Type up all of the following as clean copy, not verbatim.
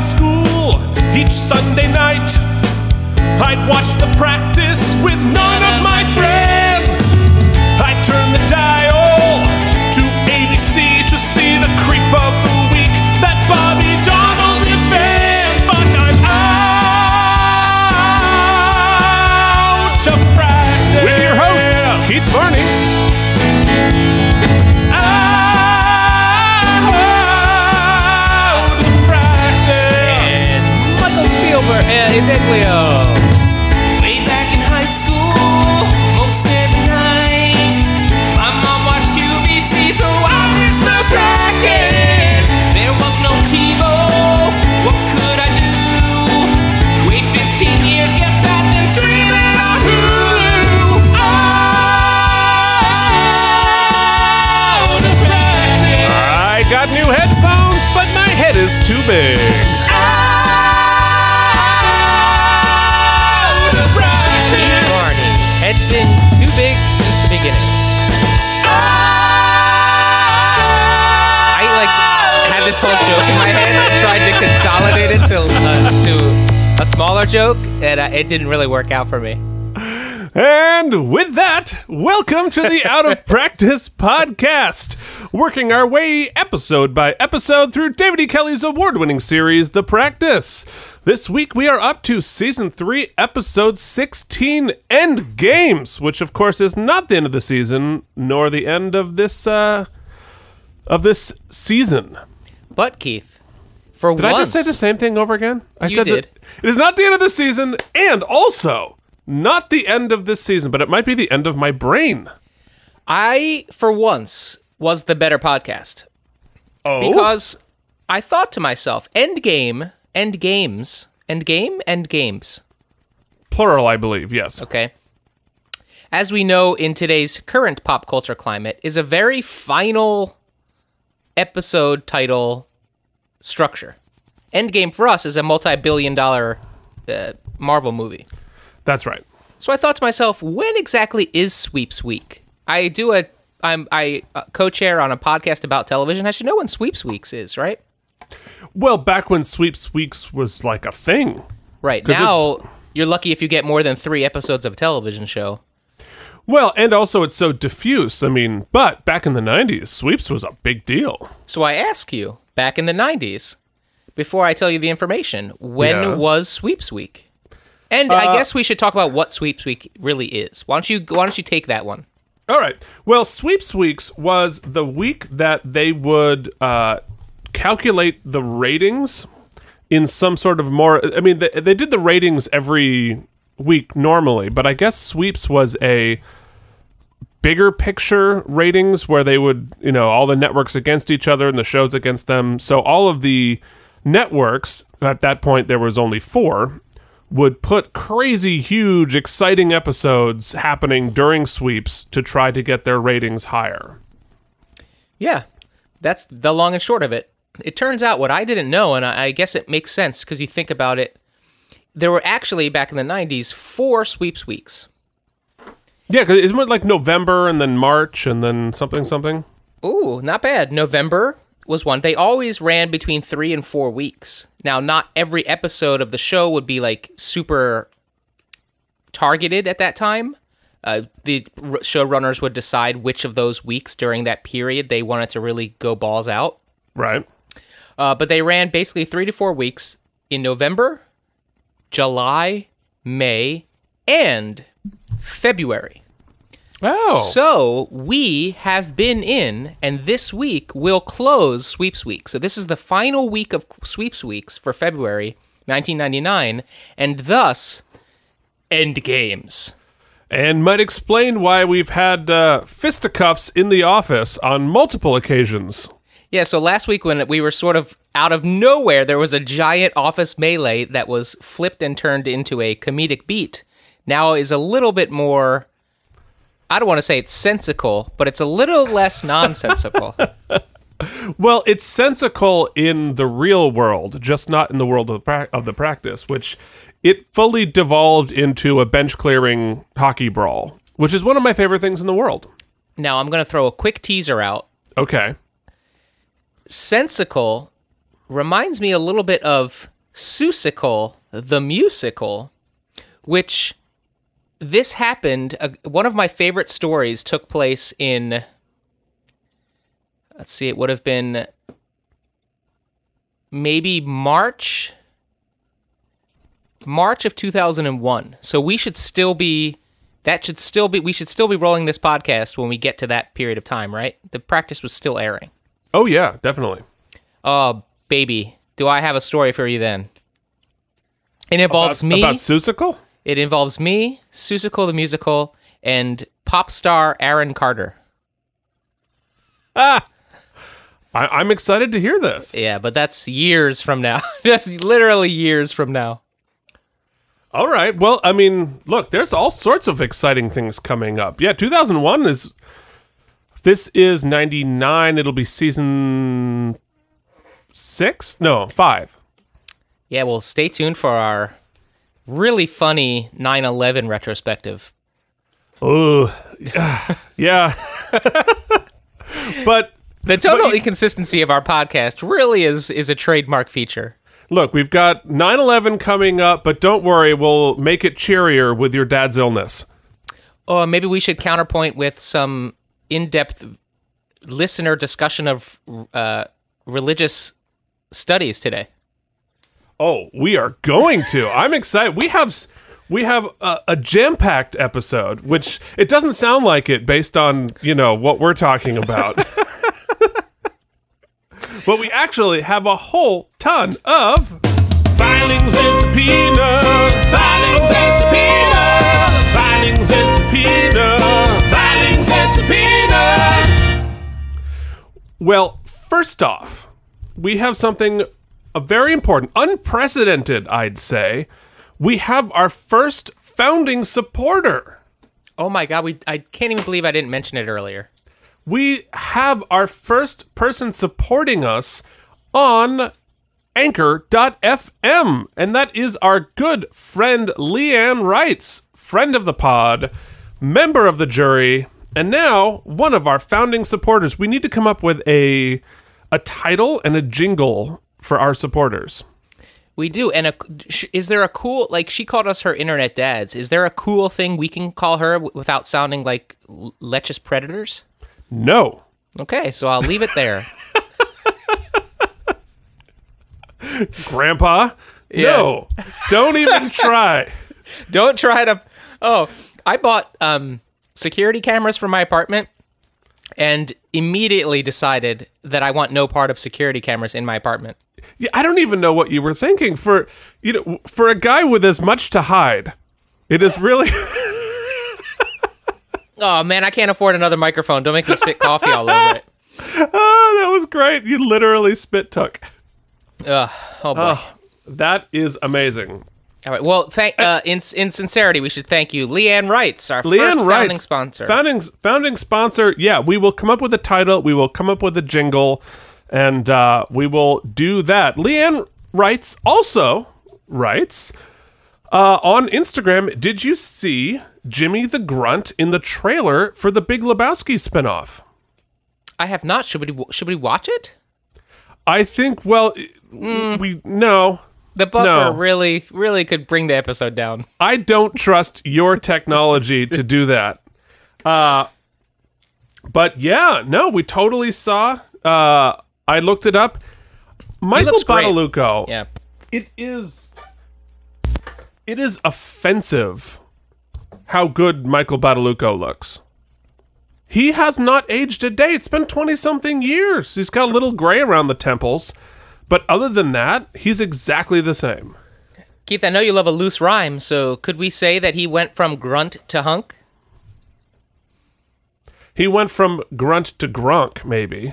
school each Sunday night. I'd watch The Practice with none of my friends. I'd turn the dial to ABC to see the creep of the week that Bobby Donald defends. But I'm out of practice. With your host, Keith Barney. Way back in high school, most every night, my mom watched QVC, so I missed The Practice. There was no TiVo, what could I do? Wait 15 years, get fat, then stream it on Hulu. Out of practice. I got new headphones, but my head is too big. It's been too big since the beginning. I had this whole joke in my head. I tried to consolidate it to a smaller joke, and it didn't really work out for me. And with that, welcome to the Out of Practice podcast. Working our way episode by episode through David E. Kelly's award-winning series, The Practice. This week, we are up to Season 3, Episode 16, End Games, which, of course, is not the end of the season, nor the end of this season. But, Keith, for once... Did I just say the same thing over again? You did. It is not the end of the season, and also not the end of this season, but it might be the end of my brain. I, for once, was the better podcast. Oh? Because I thought to myself, End Game... End games. End game? End games. Plural, I believe, yes. Okay. As we know, in today's current pop culture climate, is a very final episode title structure. End game for us is a multi-billion-dollar Marvel movie. That's right. So I thought to myself, when exactly is Sweeps Week? I co-chair on a podcast about television. I should know when Sweeps Weeks is, right? Well, back when Sweeps Weeks was like a thing. Right. Now, you're lucky if you get more than 3 episodes of a television show. Well, and also it's so diffuse. I mean, but back in the 90s, Sweeps was a big deal. So I ask you, back in the 90s, before I tell you the information, when was Sweeps Week? And I guess we should talk about what Sweeps Week really is. Why don't you take that one? All right. Well, Sweeps Weeks was the week that they would... calculate the ratings in some sort of more... I mean, they did the ratings every week normally, but I guess Sweeps was a bigger picture ratings where they would, you know, all the networks against each other and the shows against them. So all of the networks, at that point there was only 4, would put crazy, huge, exciting episodes happening during Sweeps to try to get their ratings higher. Yeah, that's the long and short of it. It turns out what I didn't know, and I guess it makes sense because you think about it, there were actually, back in the 90s, 4 Sweeps Weeks. Yeah, because it's more like November and then March and then something. Ooh, not bad. November was one. They always ran between 3 and 4 weeks. Now, not every episode of the show would be like super targeted at that time. The showrunners would decide which of those weeks during that period they wanted to really go balls out. Right. But they ran basically 3 to 4 weeks in November, July, May, and February. Oh. So we have been in, and this week will close Sweeps Week. So this is the final week of Sweeps Weeks for February 1999, and thus, End Games. And might explain why we've had fisticuffs in the office on multiple occasions. Yeah, so last week when we were sort of out of nowhere, there was a giant office melee that was flipped and turned into a comedic beat. Now is a little bit more, I don't want to say it's sensical, but it's a little less nonsensical. Well, it's sensical in the real world, just not in the world of the practice, which it fully devolved into a bench-clearing hockey brawl, which is one of my favorite things in the world. Now, I'm going to throw a quick teaser out. Okay. Sensical reminds me a little bit of Seussical, the musical, which this happened. One of my favorite stories took place in, let's see, it would have been maybe March of 2001. So we should still be rolling this podcast when we get to that period of time, right? The Practice was still airing. Oh, yeah, definitely. Oh, baby. Do I have a story for you then? It involves me. About Seussical? It involves me, Seussical the musical, and pop star Aaron Carter. Ah! I'm excited to hear this. Yeah, but that's years from now. That's literally years from now. All right. Well, I mean, look, there's all sorts of exciting things coming up. Yeah, 2001 is... This is 99. It'll be season... 6? No, 5. Yeah, well, stay tuned for our really funny 9/11 retrospective. Oh, yeah. But the total inconsistency of our podcast really is a trademark feature. Look, we've got 9/11 coming up, but don't worry, we'll make it cheerier with your dad's illness. Or maybe we should counterpoint with some in-depth listener discussion of religious studies today. Oh, we are going to. I'm excited. We have a jam-packed episode, which it doesn't sound like it based on, you know, what we're talking about. But we actually have a whole ton of filings and subpoenas. Filings and subpoenas. Filings and subpoenas. Filings and subpoenas. Well, first off, we have something very important, unprecedented, I'd say. We have our first founding supporter. Oh my God, I can't even believe I didn't mention it earlier. We have our first person supporting us on Anchor.fm, and that is our good friend Leanne Writes, friend of the pod, member of the jury, and now one of our founding supporters. We need to come up with a title and a jingle for our supporters. We do. And is there a cool, like she called us her internet dads. Is there a cool thing we can call her without sounding like lecherous predators? No. Okay, so I'll leave it there. Grandpa? Yeah. No. Don't even try. Don't try to... Oh, I bought security cameras for my apartment. And immediately decided that I want no part of security cameras in my apartment. Yeah, I don't even know what you were thinking for a guy with as much to hide. It is really. Oh man, I can't afford another microphone. Don't make me spit coffee all over it. Oh, that was great. You literally spit took. Oh boy, that is amazing. All right. Well, in sincerity, we should thank you, Leanne Writes, our first founding sponsor. Founding sponsor. Yeah, we will come up with a title. We will come up with a jingle, and we will do that. Leanne Writes also writes on Instagram. Did you see Jimmy the Grunt in the trailer for the Big Lebowski spinoff? I have not. Should we watch it? I think. Well, we no. The buffer really, really could bring the episode down. I don't trust your technology to do that. But yeah, no, we totally saw. I looked it up. Michael Bonaluco. Yeah. It is offensive how good Michael Bonaluco looks. He has not aged a day. It's been 20-something years. He's got a little gray around the temples. But other than that, he's exactly the same. Keith, I know you love a loose rhyme, so could we say that he went from grunt to hunk? He went from grunt to grunk, maybe.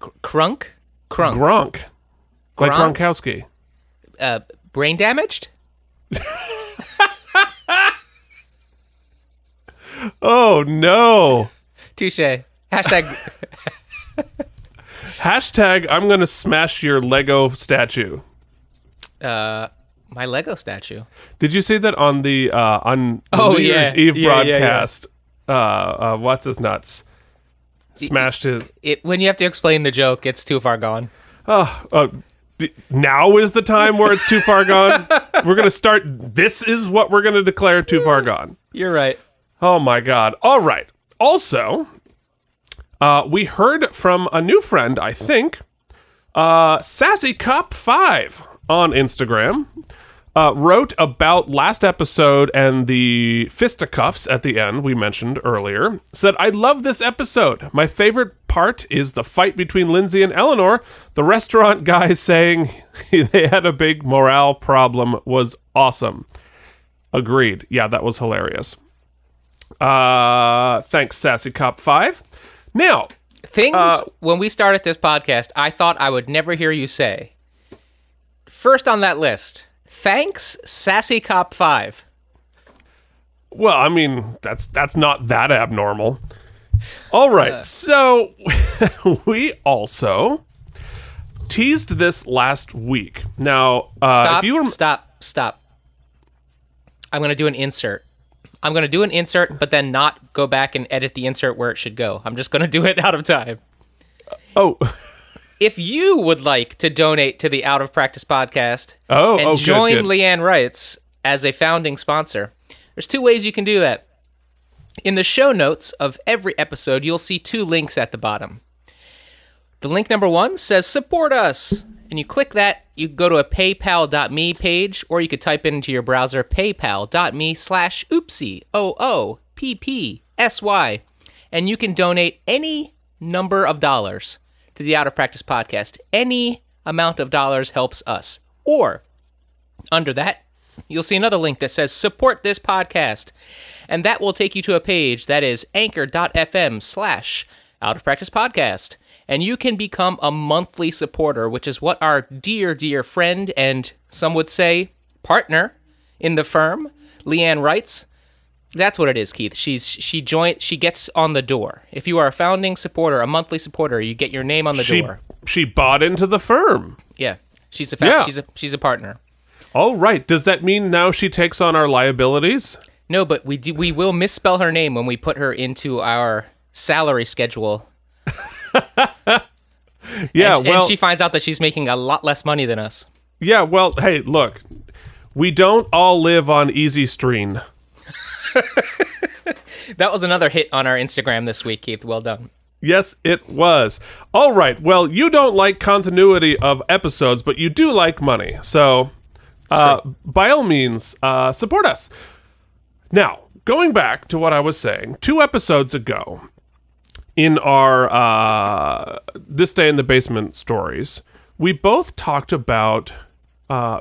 Crunk? Crunk. Grunk. Like Gronkowski. Brain damaged? Oh, no. Touche. Hashtag... Hashtag, I'm going to smash your Lego statue. My Lego statue? Did you see that on the New Year's Eve broadcast? Yeah. What's-his-nuts smashed his... When you have to explain the joke, it's too far gone. Oh, Now is the time where it's too far gone. We're going to start. This is what we're going to declare too far gone. You're right. Oh, my God. All right. Also, we heard from a new friend, I think, SassyCop5 on Instagram, wrote about last episode and the fisticuffs at the end we mentioned earlier. Said, I love this episode. My favorite part is the fight between Lindsay and Eleanor. The restaurant guy saying they had a big morale problem was awesome. Agreed. Yeah, that was hilarious. Thanks, SassyCop5. Now, things when we started this podcast, I thought I would never hear you say. First on that list, thanks, SassyCop5. Well, I mean, that's not that abnormal. All right, so we also teased this last week. Now, if you stop. I'm going to do an insert. I'm going to do an insert, but then not go back and edit the insert where it should go. I'm just going to do it out of time. If you would like to donate to the Out of Practice podcast and join Leanne Writes as a founding sponsor, there's two ways you can do that. In the show notes of every episode, you'll see two links at the bottom. The link number one says support us, and you click that, you go to a paypal.me page, or you could type into your browser paypal.me/oopsyy, and you can donate any number of dollars to the Out of Practice podcast. Any amount of dollars helps us. Or, under that, you'll see another link that says support this podcast, and that will take you to a page that is Anchor.fm/Out of Practice Podcast, and you can become a monthly supporter, which is what our dear, dear friend and some would say partner in the firm, Leanne Writes. That's what it is, Keith. She gets on the door. If you are a founding supporter, a monthly supporter, you get your name on the door. She bought into the firm. Yeah, she's a partner. All right. Does that mean now she takes on our liabilities? No, but we will misspell her name when we put her into our salary schedule. Yeah, and she finds out that she's making a lot less money than us. Yeah, well, hey, look, we don't all live on Easy Stream. That was another hit on our Instagram this week, Keith. Well done. Yes, it was. All right. Well, you don't like continuity of episodes, but you do like money. So, by all means, support us. Now, going back to what I was saying, 2 episodes ago in our This Day in the Basement stories, we both talked about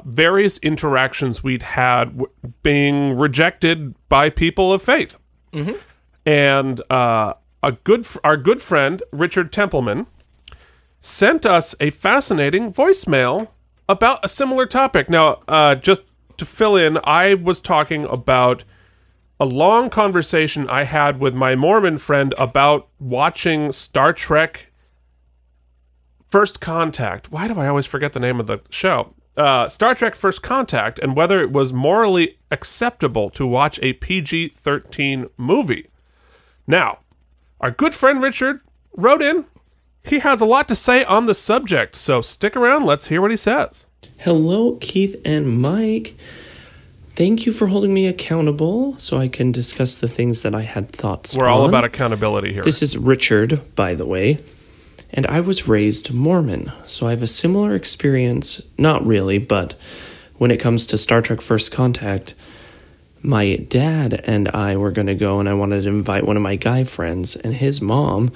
various interactions we'd had being rejected by people of faith. Mm-hmm. And our good friend, Richard Templeman, sent us a fascinating voicemail about a similar topic. Now, just to fill in, I was talking about a long conversation I had with my Mormon friend about watching Star Trek First Contact. Why do I always forget the name of the show? Star Trek First Contact, and whether it was morally acceptable to watch a PG-13 movie. Now, our good friend Richard wrote in. He has a lot to say on the subject, so stick around. Let's hear what he says. Hello, Keith and Mike. Thank you for holding me accountable so I can discuss the things that I had thoughts on. We're all about accountability here. This is Richard, by the way, and I was raised Mormon, so I have a similar experience, not really, but when it comes to Star Trek First Contact, my dad and I were going to go, and I wanted to invite one of my guy friends, and his mom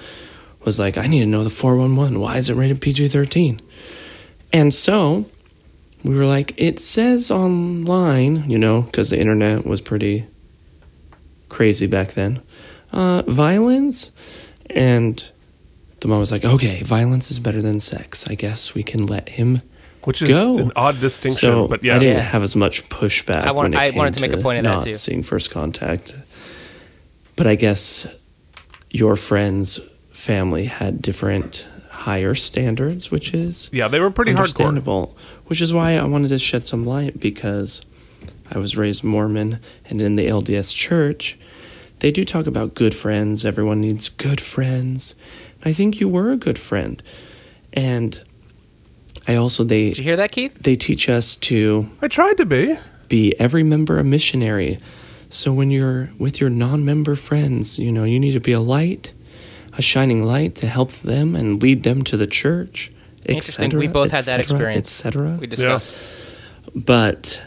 was like, I need to know the 411. Why is it rated PG-13? And so we were like, it says online, you know, because the internet was pretty crazy back then, violence. And the mom was like, okay, violence is better than sex. I guess we can let him Which is go. An odd distinction, so but yes. I didn't have as much pushback when it came to seeing First Contact. But I guess your friend's family had different higher standards, which is they were pretty understandable, hardcore. Which is why I wanted to shed some light, because I was raised Mormon, and in the LDS church they do talk about good friends. Everyone needs good friends. I think you were a good friend, and They Did you hear that, Keith? They teach us to... I tried to be every member a missionary. So when you're with your non-member friends, you know, you need to be a light, a shining light to help them and lead them to the church, etc. We both had that experience, etc. We discussed. Yeah. But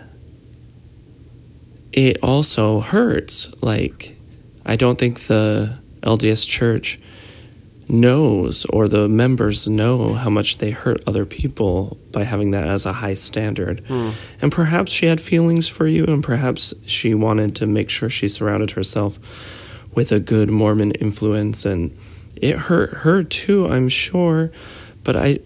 it also hurts. Like, I don't think the LDS Church knows, or the members know, how much they hurt other people by having that as a high standard. Mm. And perhaps she had feelings for you, and perhaps she wanted to make sure she surrounded herself with a good Mormon influence, and it hurt her too, I'm sure. But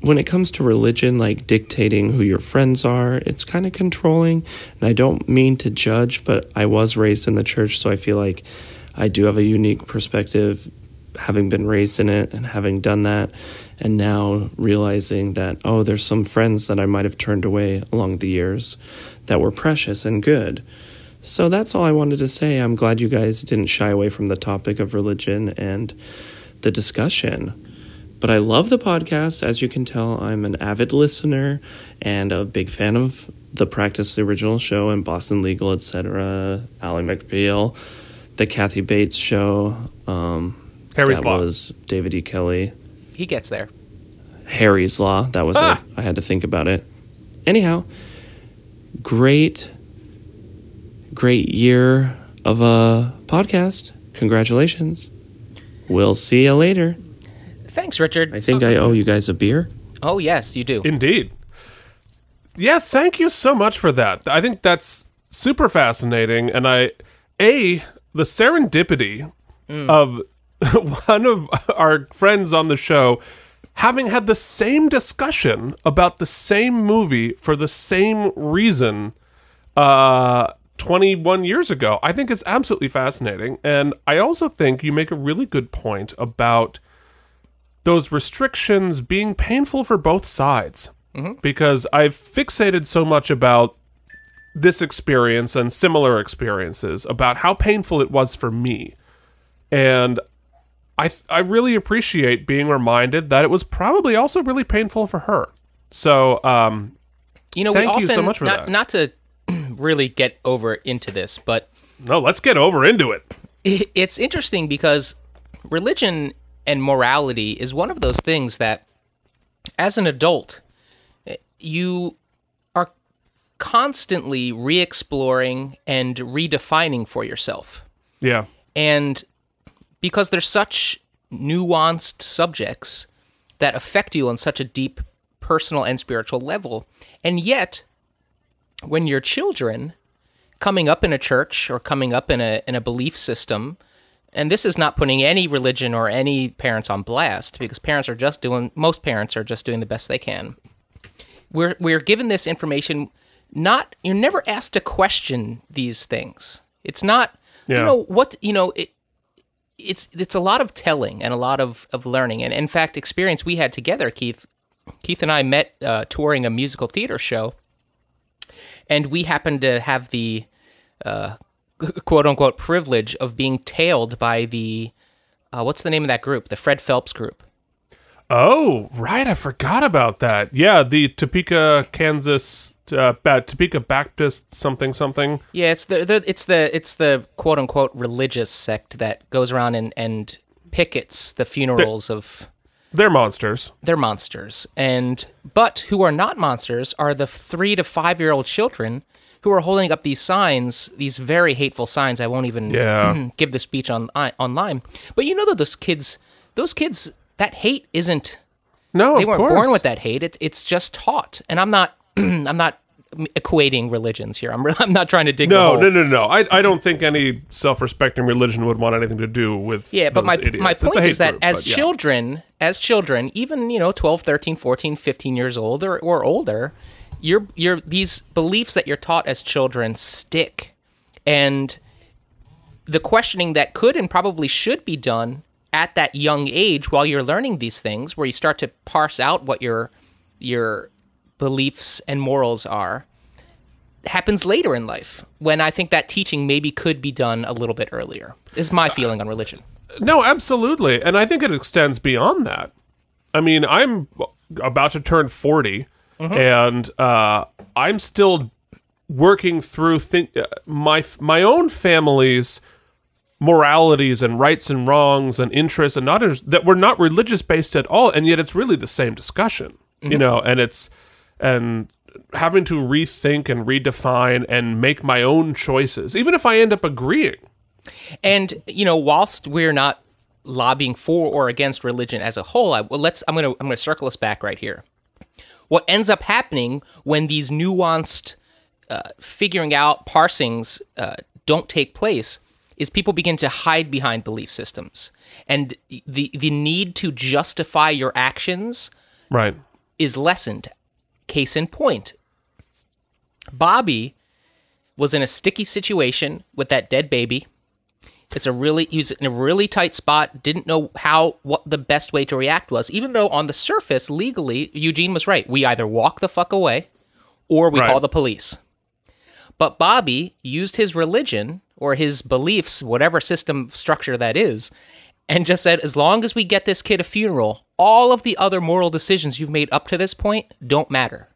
when it comes to religion, like dictating who your friends are, it's kind of controlling. And I don't mean to judge, but I was raised in the church, so I feel like I do have a unique perspective, having been raised in it and having done that, and now realizing that, oh, there's some friends that I might have turned away along the years that were precious and good. So that's all I wanted to say. I'm glad you guys didn't shy away from the topic of religion and the discussion. But I love the podcast. As you can tell, I'm an avid listener and a big fan of The Practice, the original show, and Boston Legal, etc., Ally McBeal, the Kathy Bates show, Harry's Law. That was David E. Kelly. He gets there. Harry's Law. That was it. I had to think about it. Anyhow, great year of a podcast. Congratulations. We'll see you later. Thanks, Richard. I think I owe you guys a beer. Oh, yes, you do. Indeed. Yeah, thank you so much for that. I think that's super fascinating. And the serendipity of one of our friends on the show having had the same discussion about the same movie for the same reason 21 years ago, I think is absolutely fascinating. And I also think you make a really good point about those restrictions being painful for both sides, because I've fixated so much about this experience and similar experiences about how painful it was for me. And I really appreciate being reminded that it was probably also really painful for her. So, thank you so much for that. Not to really get over into this, but... No, let's get over into it. It's interesting because religion and morality is one of those things that, as an adult, you are constantly re-exploring and redefining for yourself. Yeah. And... because they're such nuanced subjects that affect you on such a deep personal and spiritual level. And yet, when you're children, coming up in a church or coming up in a belief system, and this is not putting any religion or any parents on blast, because most parents are just doing the best they can. We're given this information, you're never asked to question these things. It's not, It's a lot of telling and a lot of learning. And in fact, experience we had together, Keith and I met touring a musical theater show, and we happened to have the quote-unquote privilege of being tailed by the, what's the name of that group? The Fred Phelps group. Oh, right. I forgot about that. Yeah, the Topeka, Kansas... Topeka Baptist something. Yeah, it's the quote unquote religious sect that goes around and pickets the funerals of. They're monsters. But who are not monsters are the 3 to 5 year old children who are holding up these signs, these very hateful signs. I won't even give the speech online. But you know that those kids, that hate isn't. No, they weren't born with that hate. It's just taught, and I'm not equating religions here. I'm not trying to dig the hole. No. I don't think any self-respecting religion would want anything to do with but my idiots. My point is that as children, even 12, 13, 14, 15 years old or older, you're these beliefs that you're taught as children stick. And the questioning that could and probably should be done at that young age while you're learning these things, where you start to parse out what your beliefs and morals are, happens later in life, when I think that teaching maybe could be done a little bit earlier, is my feeling on religion. No, absolutely. And I think it extends beyond that. I mean, I'm about to turn 40, and I'm still working through my own family's moralities and rights and wrongs and interests and not that were not religious based at all, and yet it's really the same discussion, you know, and it's having to rethink and redefine and make my own choices, even if I end up agreeing. And you know, whilst we're not lobbying for or against religion as a whole, I'm going to circle us back right here. What ends up happening when these nuanced figuring out parsings don't take place is people begin to hide behind belief systems, and the need to justify your actions is lessened. Case in point, Bobby was in a sticky situation with that dead baby. He was in a really tight spot, didn't know what the best way to react was, even though on the surface, legally, Eugene was right. We either walk the fuck away or we call the police. But Bobby used his religion or his beliefs, whatever system structure that is, and just said, as long as we get this kid a funeral, all of the other moral decisions you've made up to this point don't matter.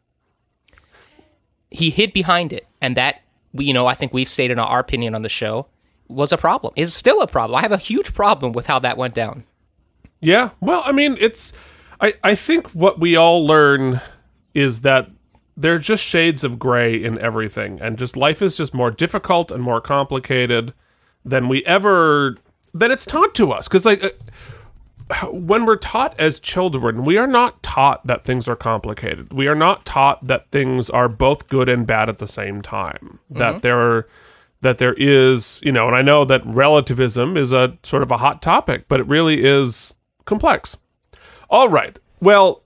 He hid behind it, and that, you know, I think we've stated our opinion on the show, was a problem, is still a problem. I have a huge problem with how that went down. Yeah, well, I mean, I think what we all learn is that there are just shades of gray in everything, and just life is just more difficult and more complicated than it's taught to us. Because, when we're taught as children, we are not taught that things are complicated. We are not taught that things are both good and bad at the same time, that there is, you know, and I know that relativism is a sort of a hot topic, but it really is complex. All right. Well,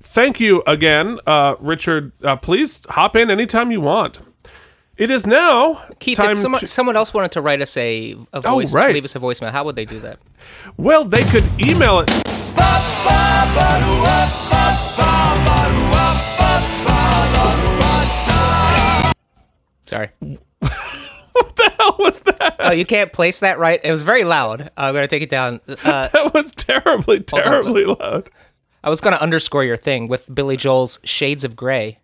thank you again, Richard. Please hop in anytime you want. It is now Keith, time. Someone else wanted to write us a voice, leave us a voicemail. How would they do that? Well, they could email it. Sorry. What the hell was that? Oh, you can't place that right. It was very loud. I'm going to take it down. That was terribly, terribly loud. I was going to underscore your thing with Billy Joel's Shades of Grey.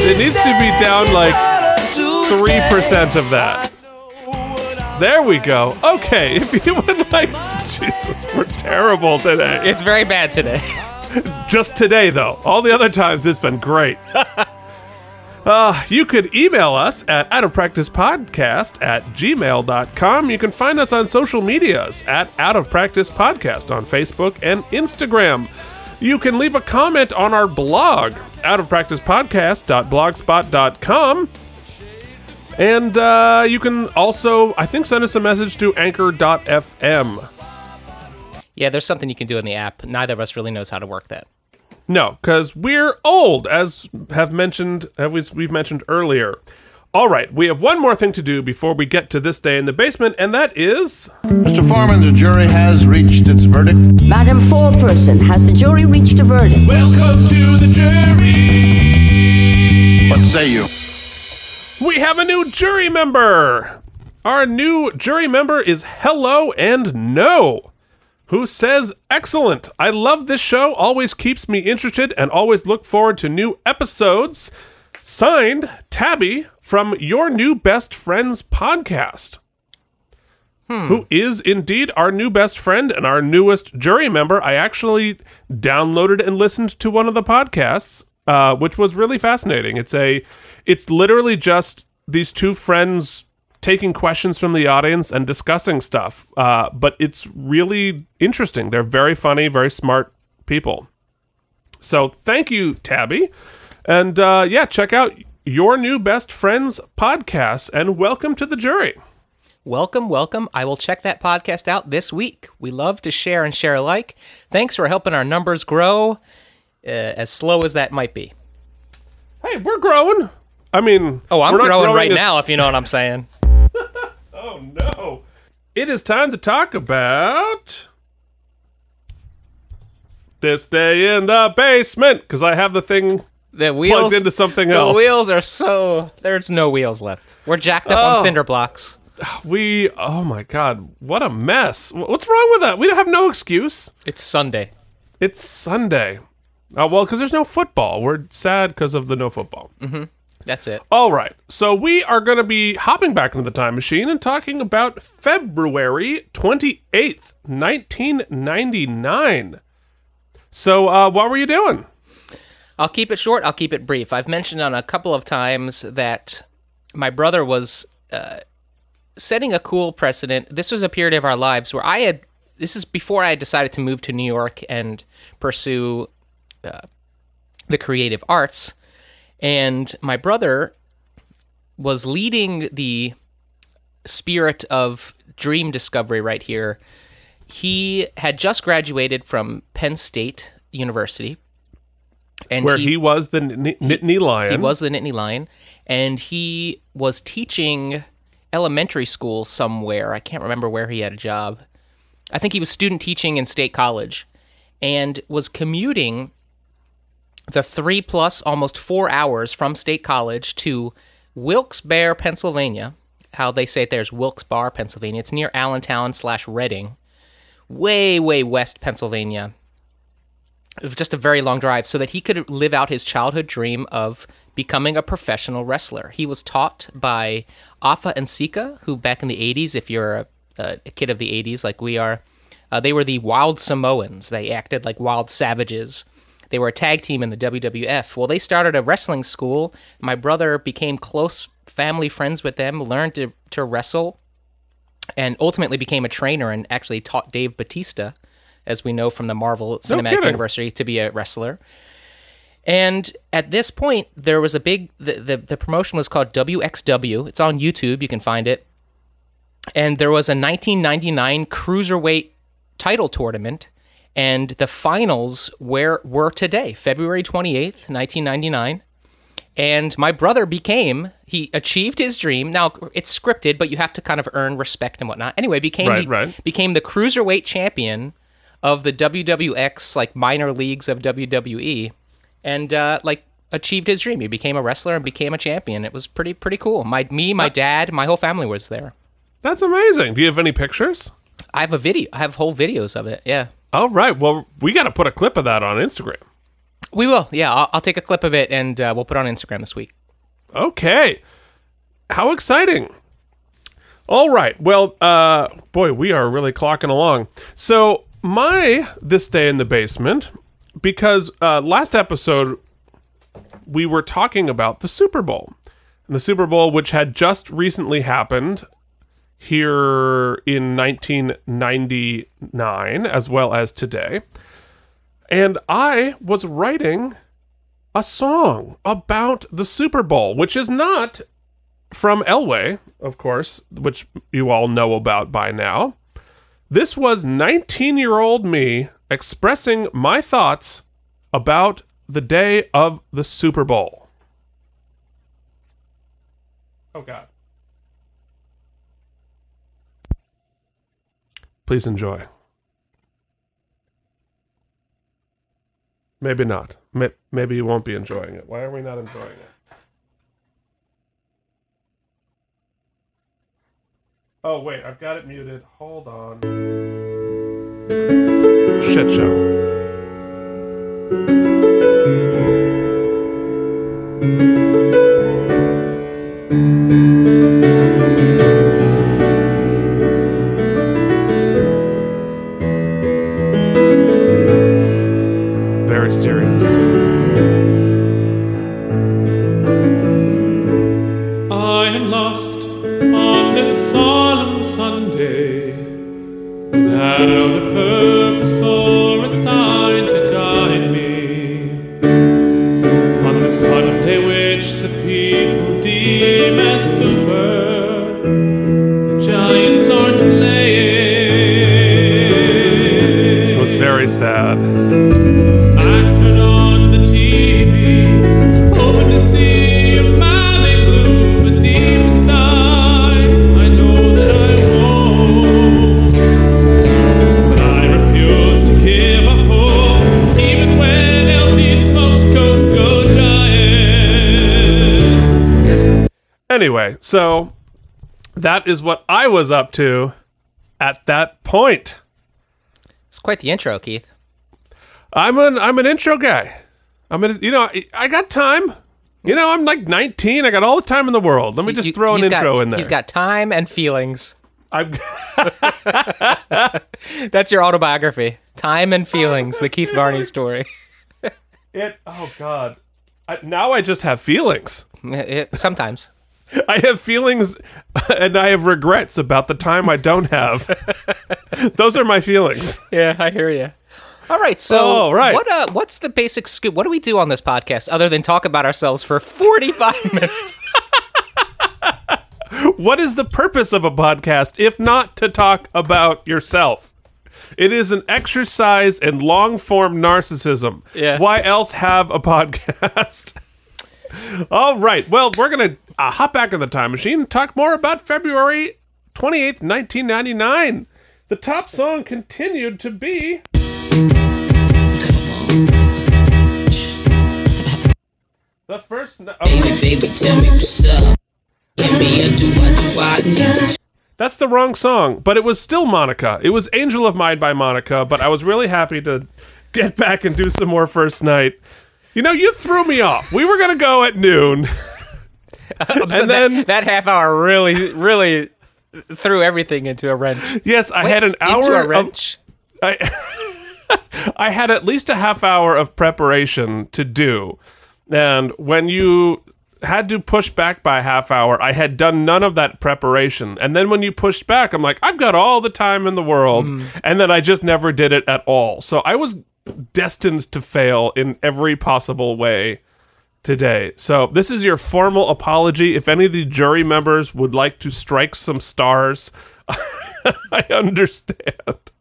It needs to be down like 3% of that. There we go. Okay, if you would like... Jesus, we're terrible today. It's very bad today. Just today, though. All the other times, it's been great. You could email us at outofpracticepodcast@gmail.com. You can find us on social medias at Out of Practice Podcast on Facebook and Instagram. You can leave a comment on our blog, outofpracticepodcast.blogspot.com. And you can also, I think, send us a message to Anchor.fm. Yeah, there's something you can do in the app. Neither of us really knows how to work that. No, because we're old, as we've mentioned earlier. All right, we have one more thing to do before we get to this day in the basement, and that is... Mr. Foreman, the jury has reached its verdict. Madam Foreperson, has the jury reached a verdict? Welcome to the jury! What say you? We have a new jury member! Our new jury member is Hello and No, who says, excellent, I love this show, always keeps me interested, and always look forward to new episodes. Signed, Tabby, from Your New Best Friends podcast. Who is indeed our new best friend and our newest jury member. I actually downloaded and listened to one of the podcasts, which was really fascinating. It's literally just these two friends taking questions from the audience and discussing stuff. But it's really interesting. They're very funny, very smart people. So thank you, Tabby. And yeah, check out Your New Best Friends podcast and welcome to the jury. Welcome, welcome. I will check that podcast out this week. We love to share and share alike. Thanks for helping our numbers grow, as slow as that might be. Hey, we're growing. I mean... Oh, I'm growing right now, if you know what I'm saying. Oh, no. It is time to talk about This Day in the Basement, because I have the thing plugged into something else. The wheels are so... There's no wheels left. We're jacked up on cinder blocks. Oh my God, what a mess. What's wrong with that? We don't have no excuse. It's Sunday. It's Sunday. Well, because there's no football. We're sad because of the no football. Mm-hmm. That's it. All right. So we are going to be hopping back into the time machine and talking about February 28th, 1999. So what were you doing? I'll keep it short. I'll keep it brief. I've mentioned on a couple of times that my brother was setting a cool precedent. This was a period of our lives where this is before I had decided to move to New York and pursue the creative arts. And my brother was leading the spirit of dream discovery right here. He had just graduated from Penn State University. And where he was the Nittany Lion. He was the Nittany Lion. And he was teaching elementary school somewhere. I can't remember where he had a job. I think he was student teaching in State College and was commuting the 3+ almost 4 hours from State College to Wilkes-Barre, Pennsylvania. How they say it there is Wilkes-Barre, Pennsylvania. It's near Allentown /Reading. Way, way west Pennsylvania. It was just a very long drive so that he could live out his childhood dream of becoming a professional wrestler. He was taught by Afa and Sika, who back in the 80s, if you're a kid of the 80s like we are, they were the Wild Samoans. They acted like wild savages. They were a tag team in the WWF. Well, they started a wrestling school. My brother became close family friends with them, learned to wrestle, and ultimately became a trainer and actually taught Dave Bautista, as we know from the Marvel Cinematic Universe, to be a wrestler. And at this point, there was a big... The promotion was called WXW. It's on YouTube. You can find it. And there was a 1999 Cruiserweight title tournament. And the finals were today, February 28th, 1999. And my brother he achieved his dream. Now, it's scripted, but you have to kind of earn respect and whatnot. Anyway, became the Cruiserweight champion of the WWX, like minor leagues of WWE, and achieved his dream. He became a wrestler and became a champion. It was pretty cool. My dad, my whole family was there. That's amazing. Do you have any pictures? I have a video. I have whole videos of it, yeah. All right. Well, we got to put a clip of that on Instagram. We will. Yeah, I'll take a clip of it, and we'll put it on Instagram this week. Okay. How exciting. All right. Well, boy, we are really clocking along. So my This Day in the Basement, because last episode we were talking about the Super Bowl. And the Super Bowl, which had just recently happened here in 1999, as well as today. And I was writing a song about the Super Bowl, which is not from Elway, of course, which you all know about by now. This was 19-year-old me expressing my thoughts about the day of the Super Bowl. Oh, God. Please enjoy. Maybe not. Maybe you won't be enjoying it. Why are we not enjoying it? Oh, wait. I've got it muted. Hold on. Shit show. Serious. I am lost on this solemn Sunday without a purpose or a sign to guide me. On the Sunday which the people deem as super, the Giants aren't playing. It was very sad. Anyway, so that is what I was up to at that point. It's quite the intro, Keith. I'm an intro guy. I got time. I'm like 19. I got all the time in the world. Let me just throw an intro in there. He's got time and feelings. That's your autobiography. Time and Feelings, the Keith Varney story. Oh, God. Now I just have feelings. Sometimes. I have feelings and I have regrets about the time I don't have. Those are my feelings. Yeah, I hear you. All right, so what's the basic scoop? What do we do on this podcast other than talk about ourselves for 45 minutes? What is the purpose of a podcast if not to talk about yourself? It is an exercise in long-form narcissism. Yeah. Why else have a podcast? All right. Well, we're going to hop back in the time machine and talk more about February 28th, 1999. The top song continued to be... The first... Baby, tell me what's up. That's the wrong song, but it was still Monica. It was Angel of Mine by Monica, but I was really happy to get back and do some more First Night. You threw me off. We were going to go at noon. That half hour really, really threw everything into a wrench. Yes, I had an hour. Into a wrench? I had at least a half hour of preparation to do. And when you... had to push back by a half hour, I had done none of that preparation. And then when you pushed back, I'm like, I've got all the time in the world. And then I just never did it at all. So I was destined to fail in every possible way today. So this is your formal apology. If any of the jury members would like to strike some stars, I understand.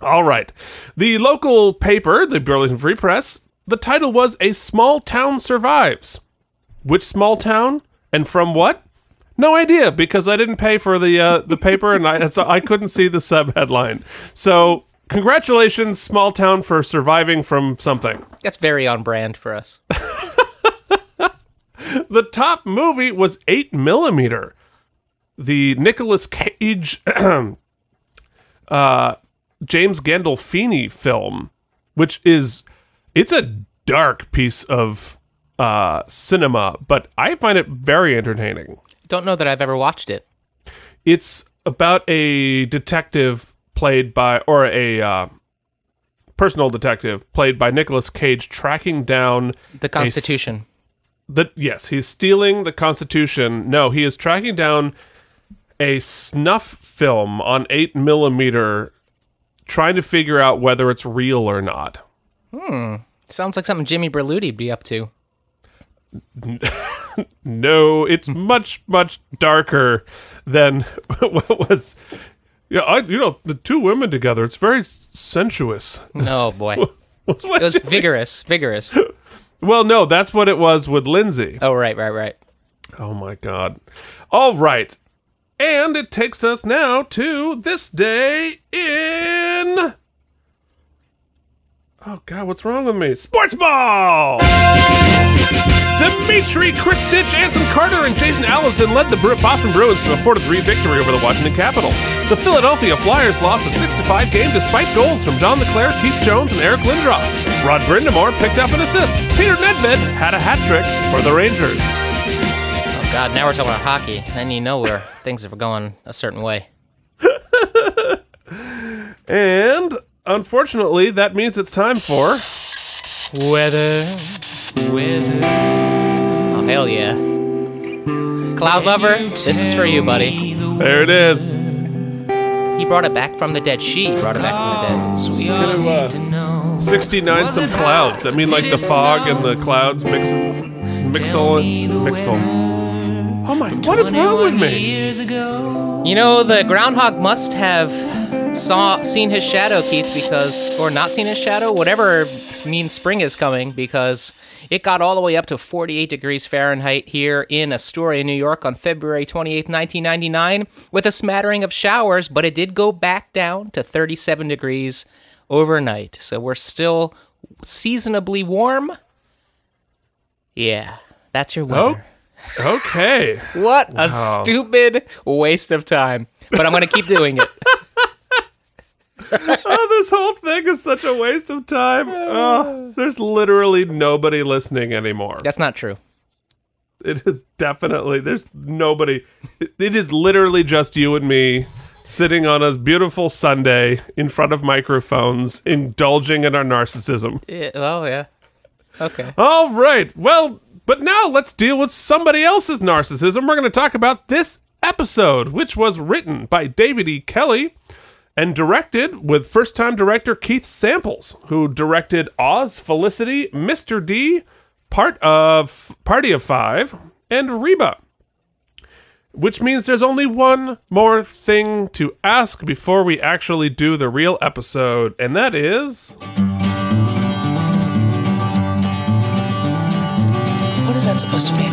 All right. The local paper, the Burlington Free Press, the title was A Small Town Survives. Which small town and from what? No idea, because I didn't pay for the paper and I couldn't see the sub headline. So congratulations, small town, for surviving from something. That's very on brand for us. The top movie was 8mm. The Nicolas Cage, James Gandolfini film, which is, it's a dark piece of... cinema, but I find it very entertaining. Don't know that I've ever watched it. It's about a detective played by, or a personal detective played by Nicolas Cage, tracking down the Constitution. Yes, he's stealing the Constitution. No, he is tracking down a snuff film on 8mm, trying to figure out whether it's real or not. Sounds like something Jimmy Berluti'd be up to. No, it's much, much darker than what was. The two women together. It's very sensuous. Oh boy, it was vigorous. Well, no, that's what it was with Lindsay. Oh, right. Oh my God. All right, and it takes us now to this day in. Oh, God, what's wrong with me? Sports Ball! Dimitri Kristich, Anson Carter, and Jason Allison led the Boston Bruins to a 4-3 victory over the Washington Capitals. The Philadelphia Flyers lost a 6-5 game despite goals from John LeClair, Keith Jones, and Eric Lindros. Rod Brindamore picked up an assist. Peter Nedved had a hat trick for the Rangers. Oh, God, now we're talking about hockey. Then you know where things are going a certain way. And... unfortunately, that means it's time for... Weather. Oh, hell yeah. Cloud Lover, this is for you, buddy. There it is. He brought it back from the dead. She brought it back from the dead. We 69 some clouds. I mean, like the fog and the clouds mix all. Oh my, what is wrong with me? The groundhog must have... seen his shadow, Keith, or not seen his shadow, whatever means spring is coming, because it got all the way up to 48 degrees Fahrenheit here in Astoria, New York on February 28th, 1999, with a smattering of showers, but it did go back down to 37 degrees overnight. So we're still seasonably warm. Yeah, that's your weather. Oh, okay. What a stupid waste of time, but I'm going to keep doing it. Oh, This whole thing is such a waste of time. There's literally nobody listening anymore. That's not true. It is definitely, there's nobody. It is literally just you and me sitting on a beautiful Sunday in front of microphones, indulging in our narcissism. Yeah, oh, yeah. Okay. All right. Well, but now let's deal with somebody else's narcissism. We're going to talk about this episode, which was written by David E. Kelly and directed with first-time director Keith Samples, who directed Oz, Felicity, Mr. D, Party of Five, and Reba. Which means there's only one more thing to ask before we actually do the real episode, and that is... What is that supposed to mean?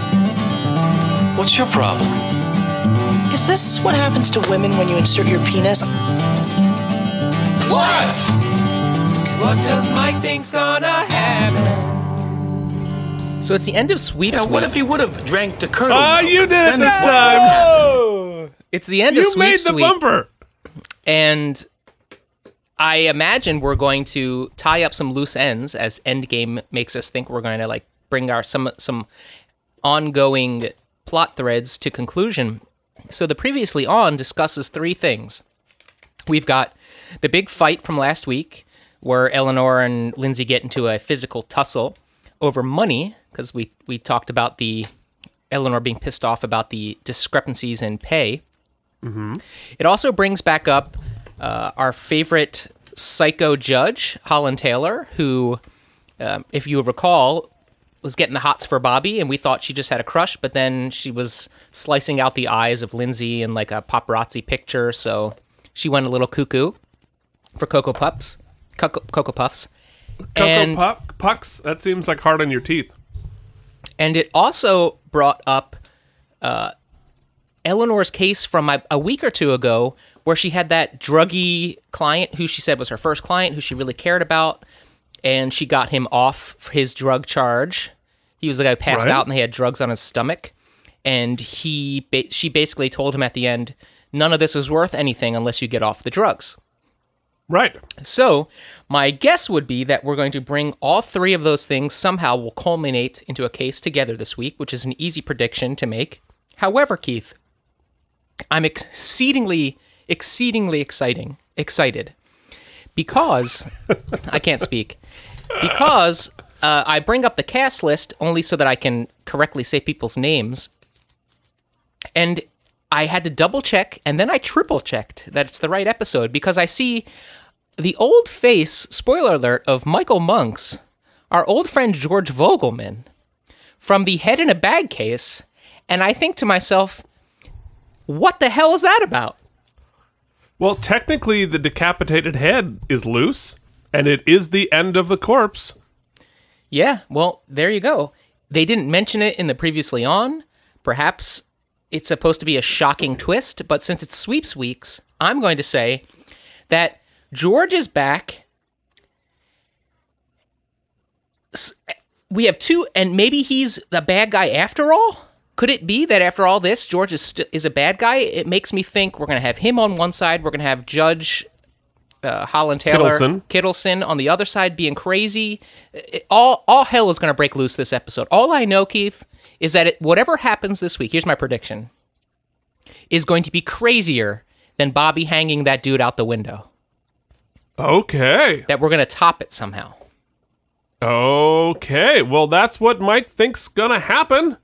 What's your problem? Is this what happens to women when you insert your penis? What? What does Mike think's gonna happen? So it's the end of Sweepsway. Yeah, what if he would have drank the Colonel? Oh, milk? You did it this time! Oh. It's the end of Sweepsway. You made the bumper! And I imagine we're going to tie up some loose ends, as Endgame makes us think we're going to like bring our some ongoing plot threads to conclusion. So the Previously On discusses three things. We've got the big fight from last week, where Eleanor and Lindsay get into a physical tussle over money, because we talked about the Eleanor being pissed off about the discrepancies in pay. Mm-hmm. It also brings back up our favorite psycho judge, Holland Taylor, who, if you recall, was getting the hots for Bobby, and we thought she just had a crush, but then she was slicing out the eyes of Lindsay in like a paparazzi picture, so she went a little cuckoo for Cocoa Puffs. Cocoa Puffs, that seems like hard on your teeth. And it also brought up Eleanor's case from a week or two ago, where she had that druggy client who she said was her first client, who she really cared about, and she got him off for his drug charge. He was the guy who passed out and they had drugs on his stomach. And she basically told him at the end, none of this is worth anything unless you get off the drugs. Right. So my guess would be that we're going to bring all three of those things somehow will culminate into a case together this week, which is an easy prediction to make. However, Keith, I'm exceedingly excited because I can't speak, because I bring up the cast list only so that I can correctly say people's names. And I had to double check, and then I triple checked that it's the right episode, because I see the old face, spoiler alert, of Michael Monks, our old friend George Vogelman, from the Head in a Bag case, and I think to myself, what the hell is that about? Well, technically, the decapitated head is loose, and it is the end of the corpse. Yeah, well, there you go. They didn't mention it in the Previously On. Perhaps it's supposed to be a shocking twist, but since it's Sweeps Weeks, I'm going to say that George is back. We have two, and maybe he's the bad guy after all? Could it be that after all this, George is a bad guy? It makes me think we're going to have him on one side, we're going to have Judge Holland Taylor Kittleson on the other side being crazy. All hell is going to break loose this episode. All I know, Keith, is that whatever happens this week, here's my prediction, is going to be crazier than Bobby hanging that dude out the window. Okay. That we're going to top it somehow. Okay. Well, that's what Mike thinks going to happen.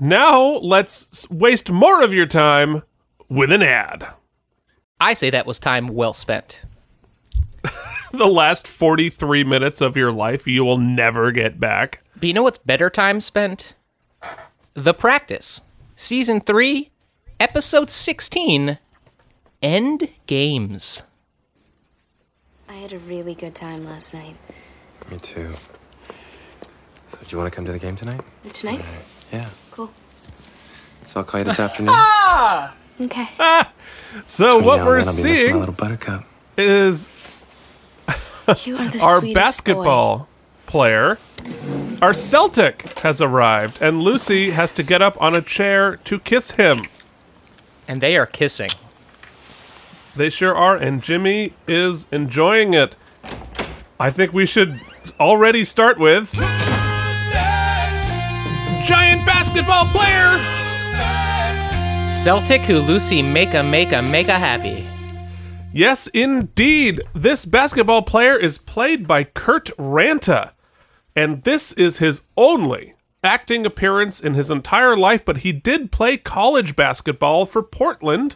Now, let's waste more of your time with an ad. I say that was time well spent. The last 43 minutes of your life, you will never get back. But you know what's better time spent? The Practice. Season 3, Episode 16, End Games. I had a really good time last night. Me too. So do you want to come to the game tonight? Tonight? Yeah. Cool. So I'll call you this afternoon. Ah! Okay. Ah! So what we're seeing my little buttercup is our basketball player. Our Celtic has arrived, and Lucy has to get up on a chair to kiss him. And they are kissing. They sure are, and Jimmy is enjoying it. I think we should already start with... Giant basketball player! Celtic who Lucy make a happy. Yes, indeed. This basketball player is played by Kurt Ranta, and this is his only acting appearance in his entire life, but he did play college basketball for Portland,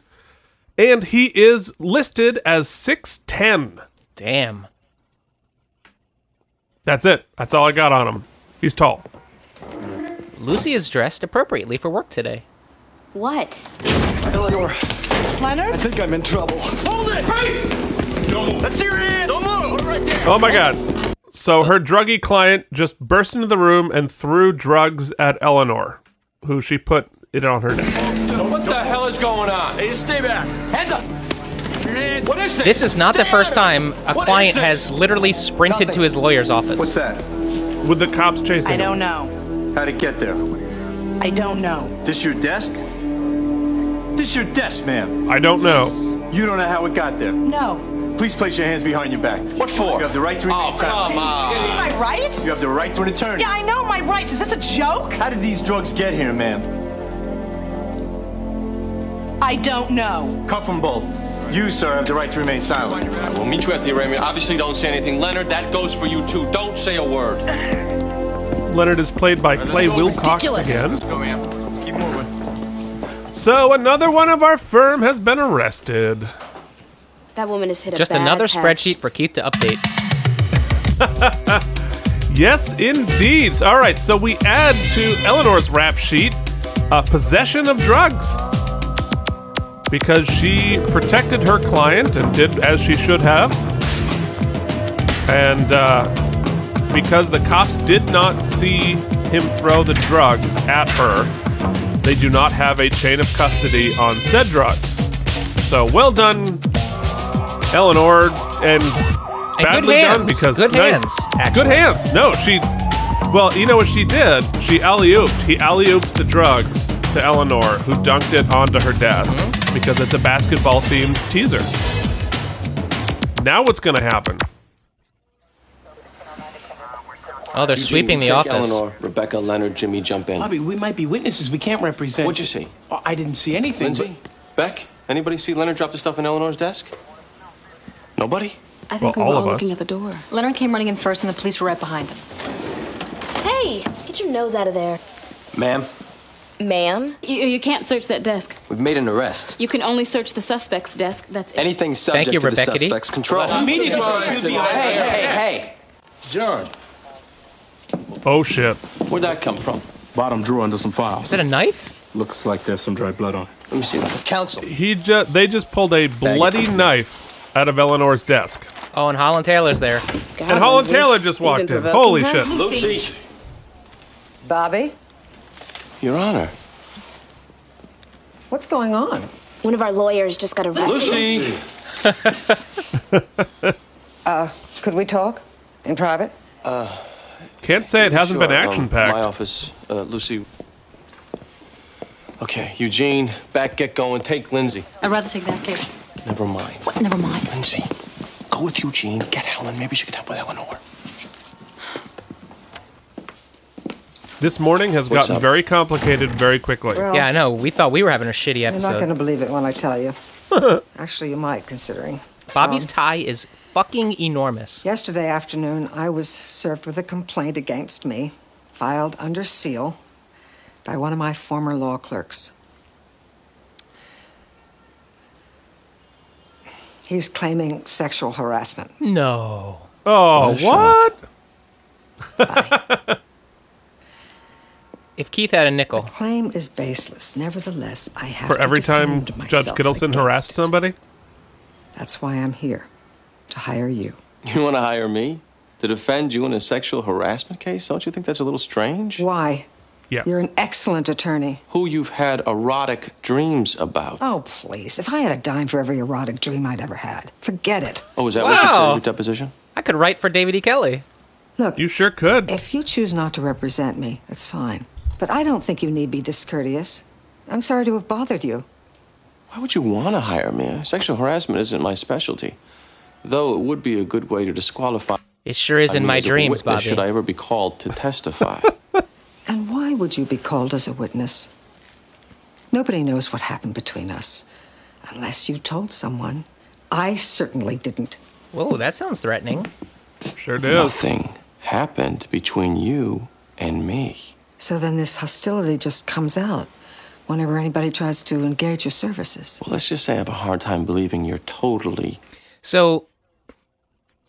and he is listed as 6'10". Damn. That's it. That's all I got on him. He's tall. Lucy is dressed appropriately for work today. What? Eleanor. Leonard? I think I'm in trouble. Hold it! Freeze! Don't move. Let's hear it! Don't move! Hold it right there! Oh my god. So her druggy client just burst into the room and threw drugs at Eleanor, who she put it on her neck. What the hell is going on? Hey, stay back. Hands up! What is this? This is not the first time a client has literally sprinted to his lawyer's office. What's that? With the cops chasing him. I don't know. How'd it get there? I don't know. This your desk? This your desk, ma'am. I don't know. Yes. You don't know how it got there? No. Please place your hands behind your back. What for? You have the right to an attorney. Oh, come on. My rights? You have the right to an attorney. Yeah, I know my rights. Is this a joke? How did these drugs get here, ma'am? I don't know. Come from both. You, sir, have the right to remain silent. Right, we'll meet you at the arraignment. Obviously, don't say anything. Leonard, that goes for you, too. Don't say a word. Leonard is played by Clay Wilcox again. Let's go, ma'am. Let's keep moving. So another one of our firm has been arrested. That woman has hit a bad patch. Just another spreadsheet for Keith to update. Yes, indeed. All right, so we add to Eleanor's rap sheet possession of drugs because she protected her client and did as she should have, and because the cops did not see him throw the drugs at her. They do not have a chain of custody on said drugs. So well done, Eleanor, and badly done because good hands. No, she. Well, you know what she did? She alley-ooped. He alley-ooped the drugs to Eleanor, who dunked it onto her desk because it's a basketball-themed teaser. Now what's going to happen? Oh, they're sweeping the office. Eleanor, Rebecca, Leonard, Jimmy, jump in. Bobby, we might be witnesses. We can't represent. What'd you see? Oh, I didn't see anything. Lindsay? Beck? Anybody see Leonard drop the stuff in Eleanor's desk? Nobody? I think we were all looking at the door. Leonard came running in first, and the police were right behind him. Hey, get your nose out of there. Ma'am? Ma'am? You can't search that desk. We've made an arrest. You can only search the suspect's desk. That's it. Anything subject to the suspect's control. Immediately. Hey. John. Oh, shit. Where'd that come from? Bottom drawer under some files. Is that a knife? Looks like there's some dry blood on it. Let me see that. Counsel. They just pulled a bloody knife out of Eleanor's desk. Oh, and Holland Taylor's there. God, and Holland Taylor just walked in. Holy shit. Lucy. Bobby? Your Honor. What's going on? One of our lawyers just got arrested. Lucy! Could we talk? In private? Can't say it hasn't been action-packed. My office, Lucy. Okay, Eugene, back, get going. Take Lindsay. I'd rather take that case. Never mind. What? Never mind. Lindsay, go with Eugene. Get Helen. Maybe she could help with Eleanor. This morning has gotten very complicated very quickly. Well, yeah, I know. We thought we were having a shitty episode. You're not going to believe it when I tell you. Actually, you might, considering. Bobby's tie is... fucking enormous. Yesterday afternoon, I was served with a complaint against me, filed under seal by one of my former law clerks. He's claiming sexual harassment. No. Oh, what? If Keith had a nickel. The claim is baseless. Nevertheless, I have to defend myself. For every time Judge Gittleson harassed somebody? That's why I'm here. To hire you. You want to hire me? To defend you in a sexual harassment case? Don't you think that's a little strange? Why? Yes. You're an excellent attorney. Who you've had erotic dreams about. Oh, please. If I had a dime for every erotic dream I'd ever had. Forget it. Oh, is that what you said in your deposition? I could write for David E. Kelly. Look. You sure could. If you choose not to represent me, that's fine. But I don't think you need be discourteous. I'm sorry to have bothered you. Why would you want to hire me? Sexual harassment isn't my specialty, though it would be a good way to disqualify. It sure is in my dreams, Bobby. Should I ever be called to testify? And why would you be called as a witness? Nobody knows what happened between us, unless you told someone. I certainly didn't. Whoa, that sounds threatening. Sure does. Nothing happened between you and me. So then this hostility just comes out whenever anybody tries to engage your services. Well, let's just say I have a hard time believing you're totally... So,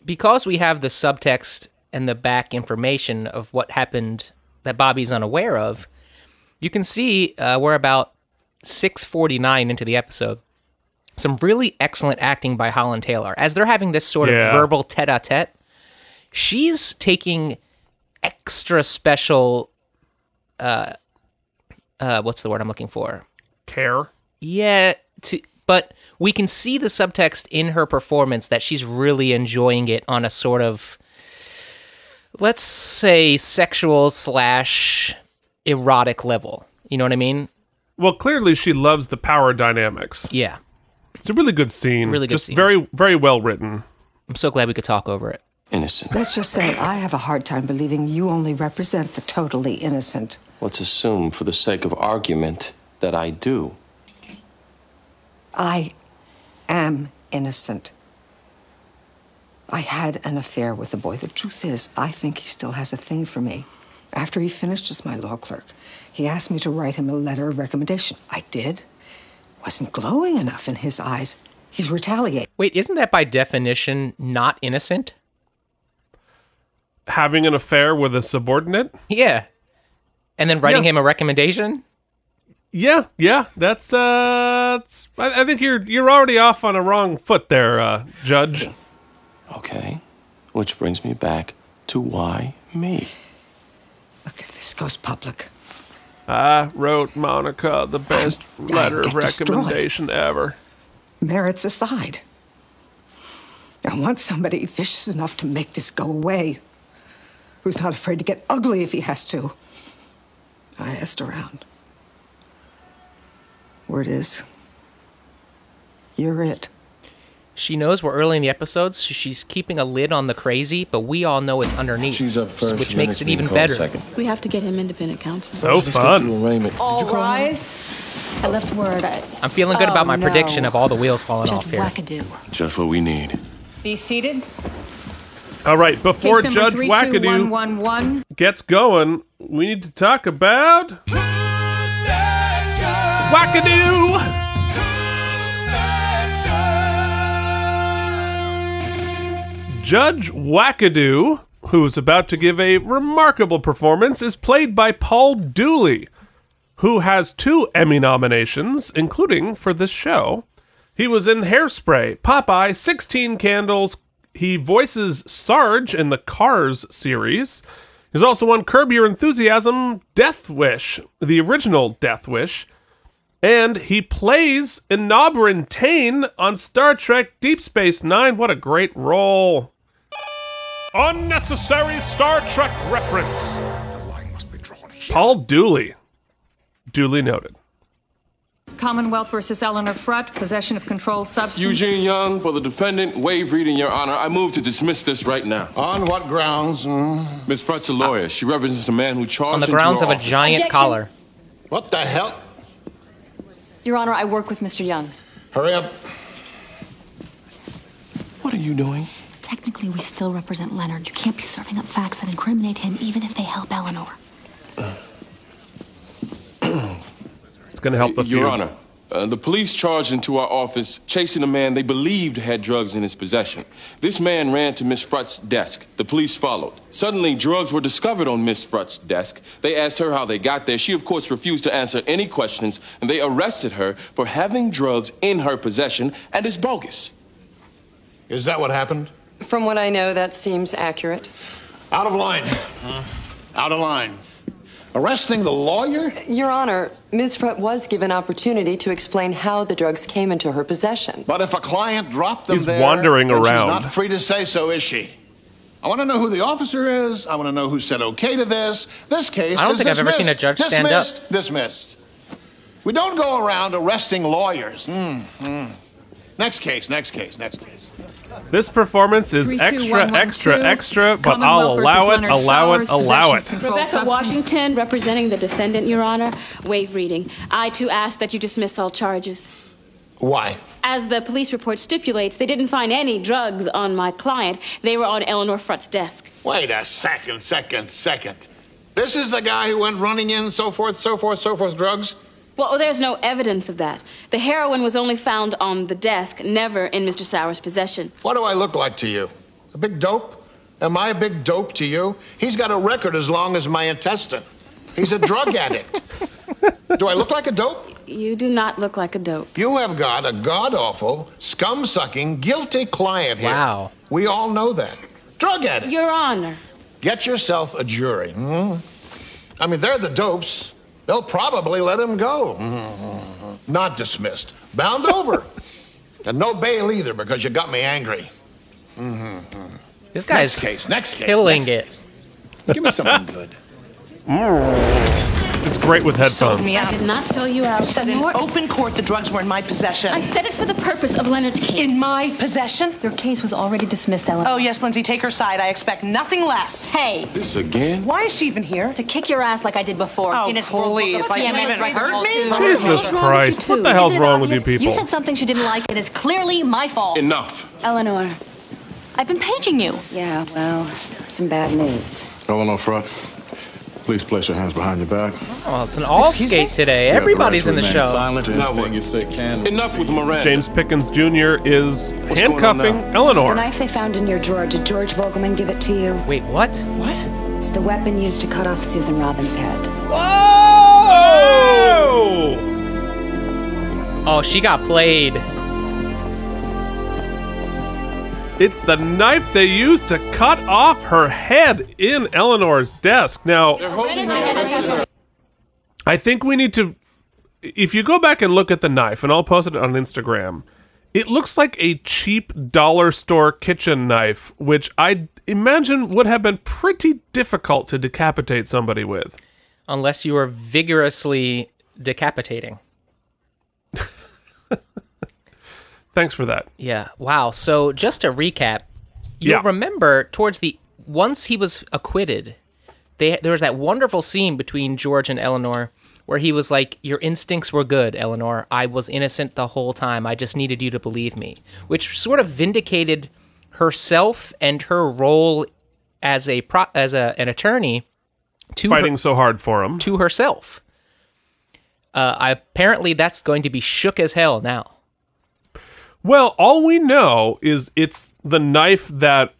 because we have the subtext and the back information of what happened that Bobby's unaware of, you can see we're about 6:49 into the episode. Some really excellent acting by Holland Taylor. As they're having this sort of verbal tete-a-tete, she's taking extra special... what's the word I'm looking for? Care? Yeah, but we can see the subtext in her performance that she's really enjoying it on a sort of, let's say, sexual / erotic level. You know what I mean? Well, clearly she loves the power dynamics. Yeah. It's a really good scene. Really good scene. Just very, very well written. I'm so glad we could talk over it. Innocent. Let's just say I have a hard time believing you only represent the totally innocent. Let's assume, for the sake of argument, that I do. I am innocent. I had an affair with the boy. The truth is, I think he still has a thing for me. After he finished as my law clerk, he asked me to write him a letter of recommendation. I did. Wasn't glowing enough in his eyes. He's retaliating. Wait, isn't that by definition not innocent? Having an affair with a subordinate? Yeah. And then writing him a recommendation? Yeah. That's, I think you're already off on a wrong foot there, Judge. Okay. Which brings me back to why me? Look, if this goes public... I wrote Monica the best letter of recommendation ever. Merits aside. I want somebody vicious enough to make this go away. Who's not afraid to get ugly if he has to. I asked around. Word is, you're it. She knows we're early in the episode, so she's keeping a lid on the crazy, but we all know it's underneath. She's up first, which makes it even better. Second. We have to get him independent counsel. So fun. All rise. I left word. I'm feeling good about my prediction of all the wheels falling off here. Just what we need. Be seated. All right, before Judge Wackadoo gets going, we need to talk about... Who's that judge? Wackadoo! Who's that judge? Judge Wackadoo, who is about to give a remarkable performance, is played by Paul Dooley, who has 2 Emmy nominations, including for this show. He was in Hairspray, Popeye, 16 Candles... He voices Sarge in the Cars series. He's also on Curb Your Enthusiasm, Death Wish, the original Death Wish. And he plays Inauberin Tain on Star Trek Deep Space Nine. What a great role. Unnecessary Star Trek reference. The line must be drawn here. Paul Dooley. Duly noted. Commonwealth versus Eleanor Frutt, possession of controlled substance. Eugene Young, for the defendant, waive reading, Your Honor. I move to dismiss this right now. On what grounds? Ms. Frutt's a lawyer. She represents a man who charged... On the grounds of a giant Objection. Collar. What the hell? Your Honor, I work with Mr. Young. Hurry up. What are you doing? Technically, we still represent Leonard. You can't be serving up facts that incriminate him, even if they help Eleanor. Gonna help a few. Your Honor, the police charged into our office chasing a man they believed had drugs in his possession. This man ran to Miss Frutt's desk. The police followed. Suddenly, drugs were discovered on Miss Frutt's desk. They asked her how they got there. She, of course, refused to answer any questions, and they arrested her for having drugs in her possession, and it's bogus. Is that what happened? From what I know, that seems accurate. Out of line. Out of line. Arresting the lawyer? Your Honor, Ms. Frutt was given opportunity to explain how the drugs came into her possession. But if a client dropped them there... He's wandering around. She's not free to say so, is she? I want to know who the officer is. I want to know who said okay to this. This case is dismissed. I don't think I've ever seen a judge stand up. Dismissed. We don't go around arresting lawyers. Next case. This performance is extra, but I'll allow it. Rebecca Washington, representing the defendant, Your Honor. Waive reading. I, too, ask that you dismiss all charges. Why? As the police report stipulates, they didn't find any drugs on my client. They were on Eleanor Frutt's desk. Wait a second. This is the guy who went running in, so forth, drugs? Well, there's no evidence of that. The heroin was only found on the desk, never in Mr. Sauer's possession. What do I look like to you? A big dope? Am I a big dope to you? He's got a record as long as my intestine. He's a drug addict. Do I look like a dope? You do not look like a dope. You have got a god-awful, scum-sucking, guilty client here. Wow. We all know that. Drug addict. Your Honor. Get yourself a jury. I mean, they're the dopes. They'll probably let him go. Not dismissed. Bound over. And no bail either, because you got me angry. This guy is killing it. Give me something good. It's great with headphones. I did not sell you out. Said in open court the drugs were in my possession. I said it for the purpose of Leonard's case. In my possession? Your case was already dismissed, Ellen. Oh, yes, Lindsay, take her side. I expect nothing less. Hey. This again? Why is she even here? To kick your ass like I did before. Oh, please. Like you haven't heard me? Jesus Christ. What the hell's wrong with you people? You said something she didn't like, and it's clearly my fault. Enough. Eleanor, I've been paging you. Yeah, well, some bad news. Eleanor Frutt. Please place your hands behind your back. Oh, it's an all-skate today. Everybody's in the show. Silent you say can. Enough with Miranda. James Pickens Jr. is handcuffing Eleanor. The knife they found in your drawer, did George Vogelman give it to you? Wait, what? What? It's the weapon used to cut off Susan Robbins' head. Whoa! Oh, she got played. It's the knife they used to cut off her head in Eleanor's desk. Now, I think we need to... If you go back and look at the knife, and I'll post it on Instagram, it looks like a cheap dollar store kitchen knife, which I imagine would have been pretty difficult to decapitate somebody with. Unless you were vigorously decapitating. Thanks for that. Yeah. Wow. So just to recap, you'll remember towards the once he was acquitted, there was that wonderful scene between George and Eleanor where he was like, "Your instincts were good, Eleanor. I was innocent the whole time. I just needed you to believe me," which sort of vindicated herself and her role as an attorney to fighting so hard for him to herself. Apparently, that's going to be shook as hell now. Well, all we know is it's the knife that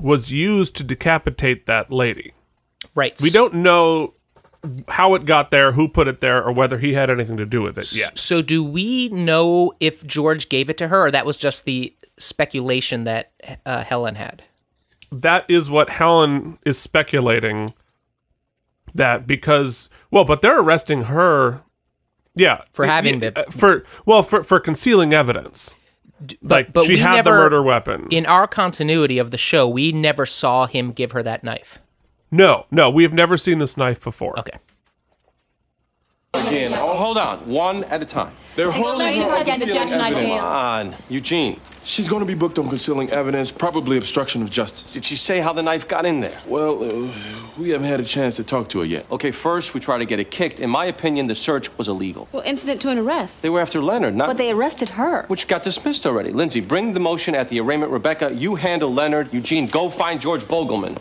was used to decapitate that lady. Right. We don't know how it got there, who put it there, or whether he had anything to do with it yet. So do we know if George gave it to her, or that was just the speculation that Helen had? That is what Helen is speculating. That because... Well, but they're arresting her... Yeah. For having the... For concealing evidence. But she had the murder weapon. In our continuity of the show, we never saw him give her that knife. No, we have never seen this knife before. Okay. Again, hold on, one at a time. They're holding on to concealing evidence. Come on, Eugene. She's going to be booked on concealing evidence, probably obstruction of justice. Did she say how the knife got in there? Well, we haven't had a chance to talk to her yet. Okay, first we try to get it kicked. In my opinion, the search was illegal. Well, incident to an arrest. They were after Leonard, not... But they arrested her. Which got dismissed already. Lindsay, bring the motion at the arraignment. Rebecca, you handle Leonard. Eugene, go find George Vogelman.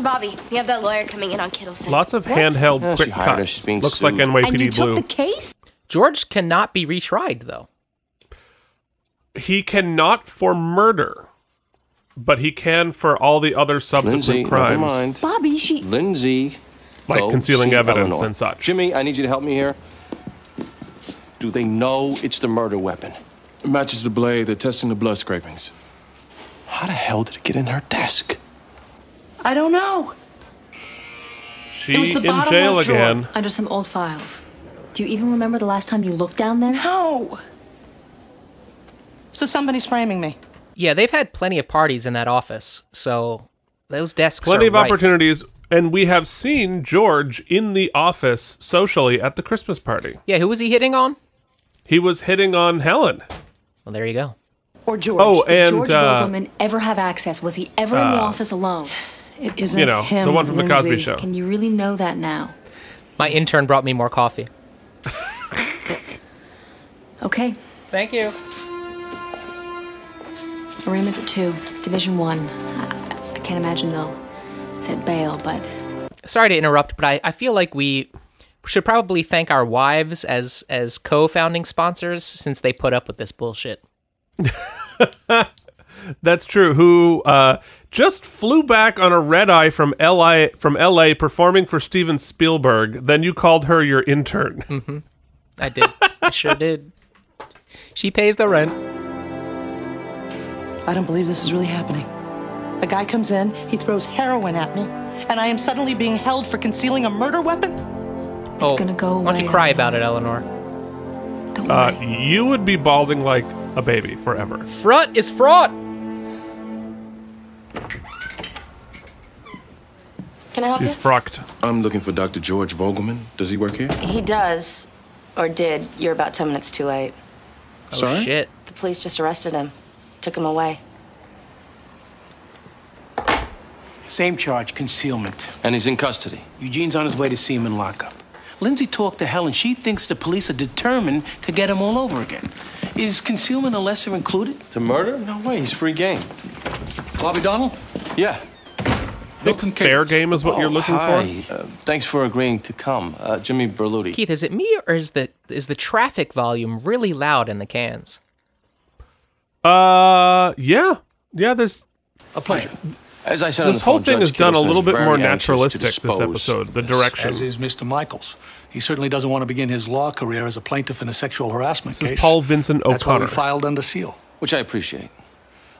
Bobby, we have that lawyer coming in on Kittleson. Lots of handheld quick cuts. Looks like NYPD Blue. And you took the case? George cannot be retried, though. He cannot for murder, but he can for all the other subsequent crimes. Never mind. Bobby, she... Lindsay. Like concealing evidence Eleanor. And such. Jimmy, I need you to help me here. Do they know it's the murder weapon? It matches the blade. They're testing the blood scrapings. How the hell did it get in her desk? I don't know. She's in jail again. Under some old files. Do you even remember the last time you looked down there? No. So somebody's framing me. Yeah, they've had plenty of parties in that office. So those desks are rife. Plenty of opportunities. And we have seen George in the office socially at the Christmas party. Yeah, who was he hitting on? He was hitting on Helen. Well, there you go. Or George. Oh, and, did George Vogelman ever have access? Was he ever in the office alone? It isn't him, the one from Lindsay. The Cosby Show. Can you really know that now? My intern brought me more coffee. Okay. Thank you. The room is at 2, Division 1. I can't imagine they'll set bail, but... Sorry to interrupt, but I feel like we should probably thank our wives as co-founding sponsors since they put up with this bullshit. That's true. Who just flew back on a red eye from LA performing for Steven Spielberg. Then you called her your intern. Mm-hmm. I did. I sure did. She pays the rent. I don't believe this is really happening. A guy comes in, he throws heroin at me, and I am suddenly being held for concealing a murder weapon? It's gonna go away. Why don't you cry about it, Eleanor? Don't worry. You would be balding like a baby forever. Front is fraught! Can I help you? She's frocked. I'm looking for Dr. George Vogelman. Does he work here? He does. Or did. You're about 10 minutes too late. Oh, sorry? Shit. The police just arrested him. Took him away. Same charge, concealment. And he's in custody. Eugene's on his way to see him in lockup. Lindsay talked to Helen. She thinks the police are determined to get him all over again. Is concealment a lesser included? To murder? No way. He's free game. Bobby Donald? Yeah. Fair game is what you're looking for? Thanks for agreeing to come. Jimmy Berluti. Keith, is it me or is the traffic volume really loud in the cans? Yeah, there's... A pleasure. As I said, this whole thing is done a little bit more naturalistic this episode, the direction. As is Mr. Michaels. He certainly doesn't want to begin his law career as a plaintiff in a sexual harassment case. This is Paul Vincent O'Connor. That's why we filed under seal. Which I appreciate.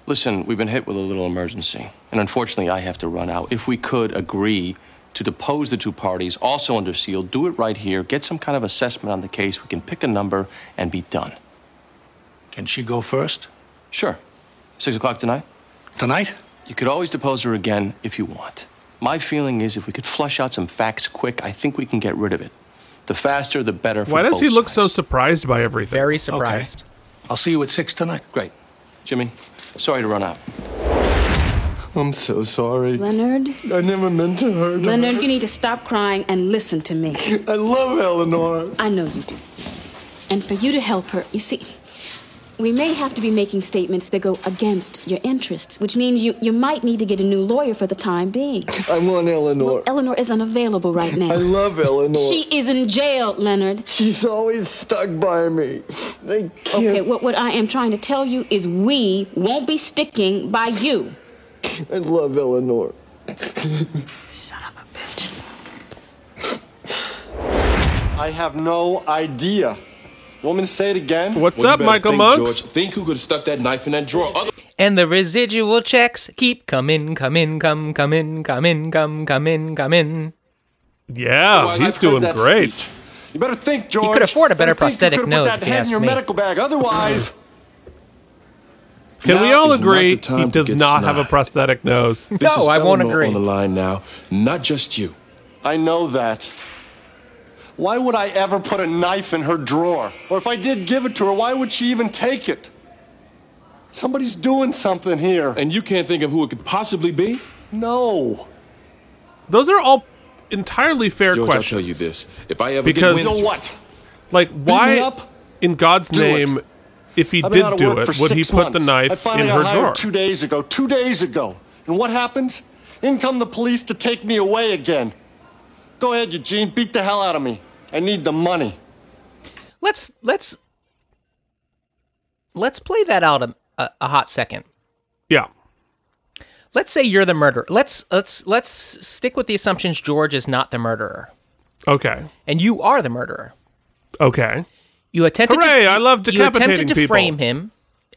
Listen, we've been hit with a little emergency, and unfortunately I have to run out. If we could agree to depose the two parties, also under seal, do it right here, get some kind of assessment on the case, we can pick a number and be done. Can she go first? Sure. 6 o'clock tonight? Tonight? You could always depose her again if you want. My feeling is if we could flush out some facts quick, I think we can get rid of it. The faster, the better for both sides. Why does he look so surprised by everything? Very surprised. Okay. I'll see you at 6 tonight. Great. Jimmy, sorry to run out. I'm so sorry. Leonard? I never meant to hurt him. Leonard, you need to stop crying and listen to me. I love Eleanor. I know you do. And for you to help her, you see... We may have to be making statements that go against your interests, which means you might need to get a new lawyer for the time being. I want Eleanor. Well, Eleanor is unavailable right now. I love Eleanor. She is in jail, Leonard. She's always stuck by me. They can't... Okay, what I am trying to tell you is we won't be sticking by you. I love Eleanor. Son of a bitch. I have no idea. Want me to say it again? What's up, Michael Monks? George, think who could have stuck that knife in that drawer. And the residual checks keep coming. Yeah, otherwise, he's doing great. Speech. You better think, George. You could afford a better prosthetic nose if you ask me. Otherwise, can we all agree he does not have a prosthetic nose? No, I won't agree. On the line now, not just you. I know that. Why would I ever put a knife in her drawer? Or if I did give it to her, why would she even take it? Somebody's doing something here. And you can't think of who it could possibly be? No. Those are all entirely fair questions. I'll tell you this. If I ever get wind... So what? Like, why, in God's name, if he did do it, would he put the knife in her drawer? 2 days ago. And what happens? In come the police to take me away again. Go ahead, Eugene. Beat the hell out of me. I need the money. Let's play that out a hot second. Yeah. Let's say you're the murderer. Let's stick with the assumptions George is not the murderer. Okay. And you are the murderer. Okay. You attempted to frame him.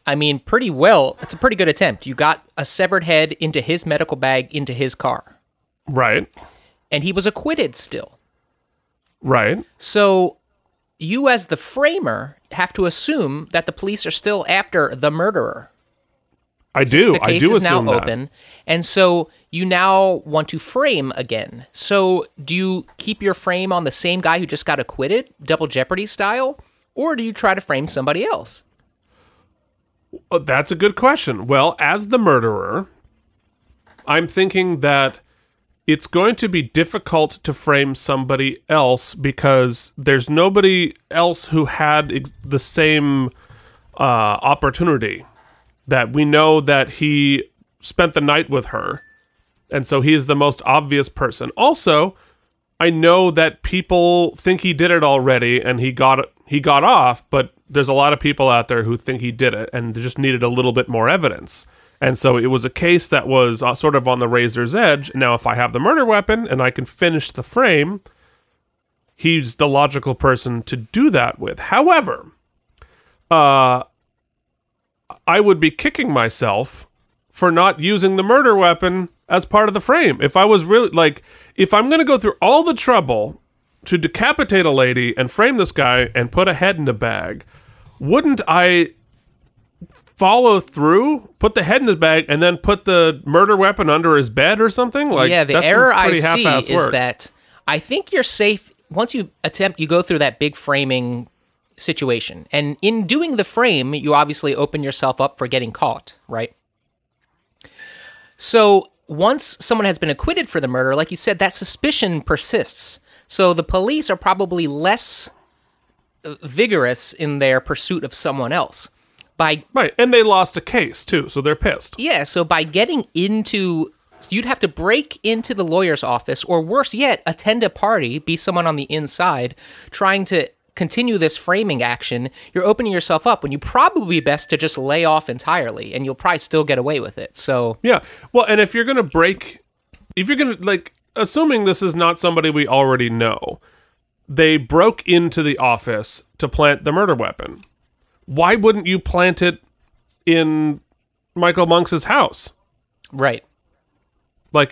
I mean, pretty well. It's a pretty good attempt. You got a severed head into his medical bag, into his car. Right. And he was acquitted still. Right. So you as the framer have to assume that the police are still after the murderer. I do assume that. The case is now open. And so you now want to frame again. So do you keep your frame on the same guy who just got acquitted, Double Jeopardy style, or do you try to frame somebody else? That's a good question. Well, as the murderer, I'm thinking that it's going to be difficult to frame somebody else because there's nobody else who had the same opportunity. That we know that he spent the night with her, and so he is the most obvious person. Also, I know that people think he did it already, and he got off, but there's a lot of people out there who think he did it, and they just needed a little bit more evidence. And so it was a case that was sort of on the razor's edge. Now, if I have the murder weapon, and I can finish the frame, he's the logical person to do that with. However, I would be kicking myself for not using the murder weapon as part of the frame. If I was really if I'm going to go through all the trouble to decapitate a lady and frame this guy and put a head in a bag, wouldn't I follow through, put the head in the bag, and then put the murder weapon under his bed or something? The error I see is that I think you're safe once you go through that big framing situation. And in doing the frame, you obviously open yourself up for getting caught, right? So once someone has been acquitted for the murder, like you said, that suspicion persists. So the police are probably less vigorous in their pursuit of someone else. Right, and they lost a case too, so they're pissed. Yeah, so by getting into... You'd have to break into the lawyer's office, or worse yet, attend a party, be someone on the inside, trying to continue this framing action. You're opening yourself up when you probably best to just lay off entirely, and you'll probably still get away with it. So yeah, well, and if you're gonna assuming this is not somebody we already know, they broke into the office to plant the murder weapon. Why wouldn't you plant it in Michael Monks's house? Right.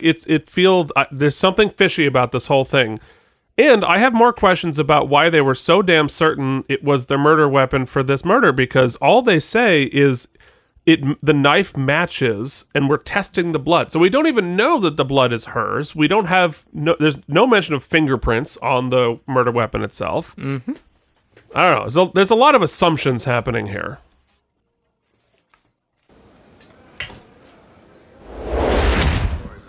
There's something fishy about this whole thing. And I have more questions about why they were so damn certain it was the murder weapon for this murder, because all they say is the knife matches, and we're testing the blood. So we don't even know that the blood is hers. We don't have... there's no mention of fingerprints on the murder weapon itself. Mm-hmm. I don't know. So there's a lot of assumptions happening here.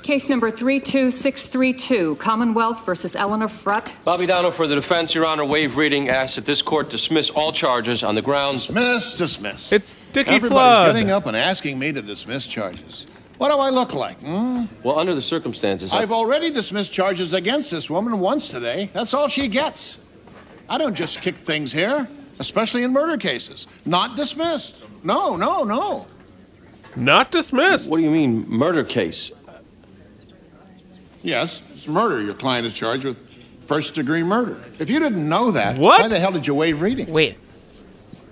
Case number 32632, Commonwealth versus Eleanor Frutt. Bobby Downer for the defense. Your Honor, waive reading, asks that this court dismiss all charges on the grounds... Dismiss. It's Dickie Flood. Everybody's getting up and asking me to dismiss charges. What do I look like, Well, under the circumstances... I've already dismissed charges against this woman once today. That's all she gets. I don't just kick things here, especially in murder cases. Not dismissed. No. Not dismissed? What do you mean, murder case? Yes, it's murder. Your client is charged with first-degree murder. If you didn't know that, why the hell did you waive reading? Wait.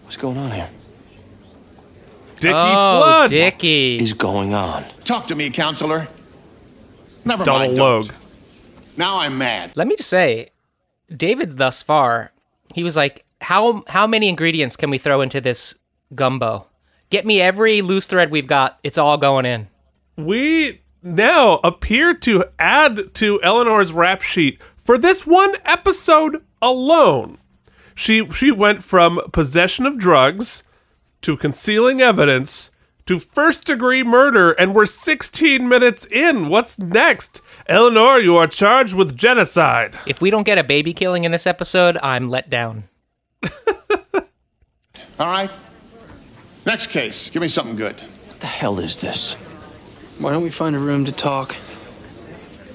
What's going on here? Dickie Flood. Dickie. What is going on? Talk to me, counselor. Never mind. Donald Logue. Now I'm mad. Let me just say, David thus far, he was like, how many ingredients can we throw into this gumbo? Get me every loose thread we've got. It's all going in. We... now appear to add to Eleanor's rap sheet for this one episode alone. She went from possession of drugs to concealing evidence to first-degree murder, and we're 16 minutes in. What's next? Eleanor, you are charged with genocide. If we don't get a baby killing in this episode, I'm let down. All right. Next case. Give me something good. What the hell is this? Why don't we find a room to talk?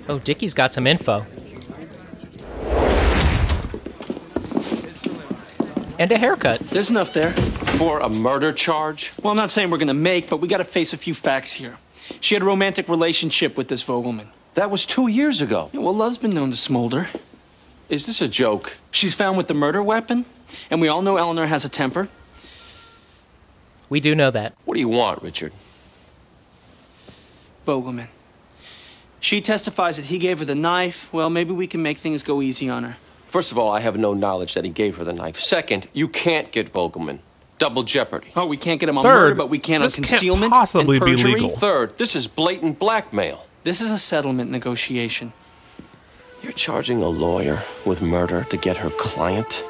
Oh, Dickie's got some info. And a haircut. There's enough there. For a murder charge? Well, I'm not saying we're gonna make, but we gotta face a few facts here. She had a romantic relationship with this Vogelman. That was 2 years ago. Yeah, well, love's been known to smolder. Is this a joke? She's found with the murder weapon, and we all know Eleanor has a temper. We do know that. What do you want, Richard? Vogelman. She testifies that he gave her the knife. Well, maybe we can make things go easy on her. First of all, I have no knowledge that he gave her the knife. Second, you can't get Vogelman. double jeopardy. Oh, we can't get him on murder, but we can on concealment and perjury. Third, this is blatant blackmail. This is a settlement negotiation. You're charging a lawyer with murder to get her client?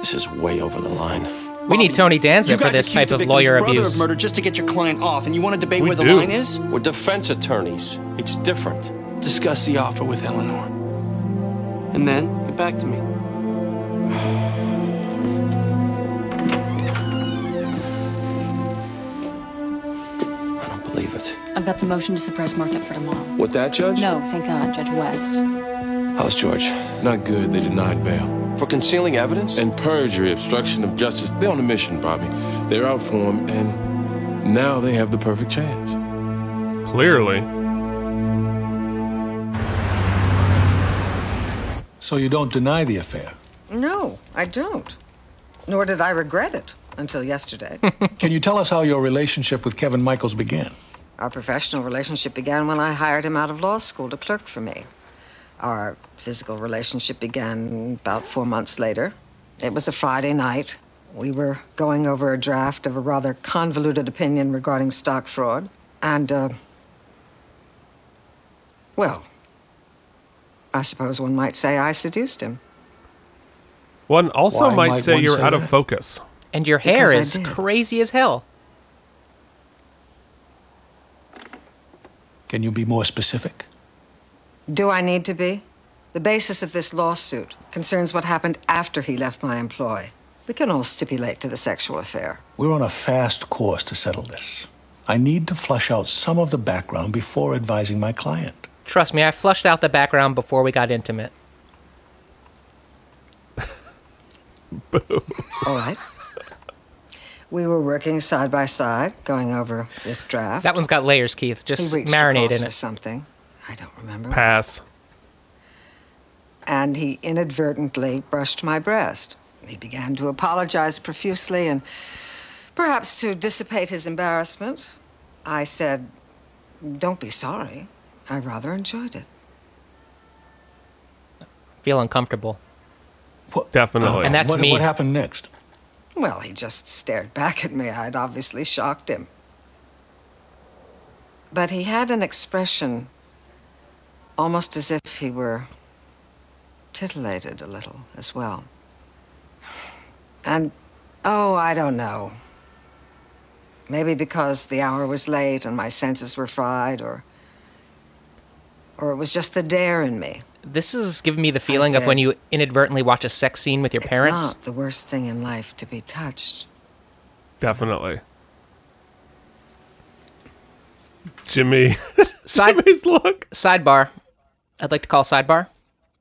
This is way over the line. We need Tony Danza for this type of lawyer abuse. Of murder just to get your client off, and you want to debate where the line is? We're defense attorneys. It's different. Discuss the offer with Eleanor. And then, get back to me. I don't believe it. I've got the motion to suppress marked up for tomorrow. With that, Judge? No, thank God, Judge West. How's George? Not good. They denied bail. For concealing evidence? And perjury, obstruction of justice. They're on a mission, Bobby. They're out for him, and now they have the perfect chance. Clearly. So you don't deny the affair? No, I don't. Nor did I regret it until yesterday. Can you tell us how your relationship with Kevin Michaels began? Our professional relationship began when I hired him out of law school to clerk for me. Our physical relationship began about 4 months later. It was a Friday night. We were going over a draft of a rather convoluted opinion regarding stock fraud. And, well, I suppose one might say I seduced him. One also might say you're out of focus. And your hair is crazy as hell. Can you be more specific? Do I need to be? The basis of this lawsuit concerns what happened after he left my employ. We can all stipulate to the sexual affair. We're on a fast course to settle this. I need to flush out some of the background before advising my client. Trust me, I flushed out the background before we got intimate. Boo. All right. We were working side by side, going over this draft. That one's got layers, Keith. Just marinate in it. Or something. I don't remember. Pass. And he inadvertently brushed my breast. He began to apologize profusely, and perhaps to dissipate his embarrassment, I said, "Don't be sorry. I rather enjoyed it." Feel uncomfortable. Well, definitely. And that's me. What happened next? Well, he just stared back at me. I'd obviously shocked him. But he had an expression almost as if he were titillated a little as well. And, oh, I don't know. Maybe because the hour was late and my senses were fried, or it was just the dare in me. This is giving me the feeling of when you inadvertently watch a sex scene with your parents. It's not the worst thing in life to be touched. Definitely. Jimmy. Jimmy's look. Sidebar. I'd like to call sidebar.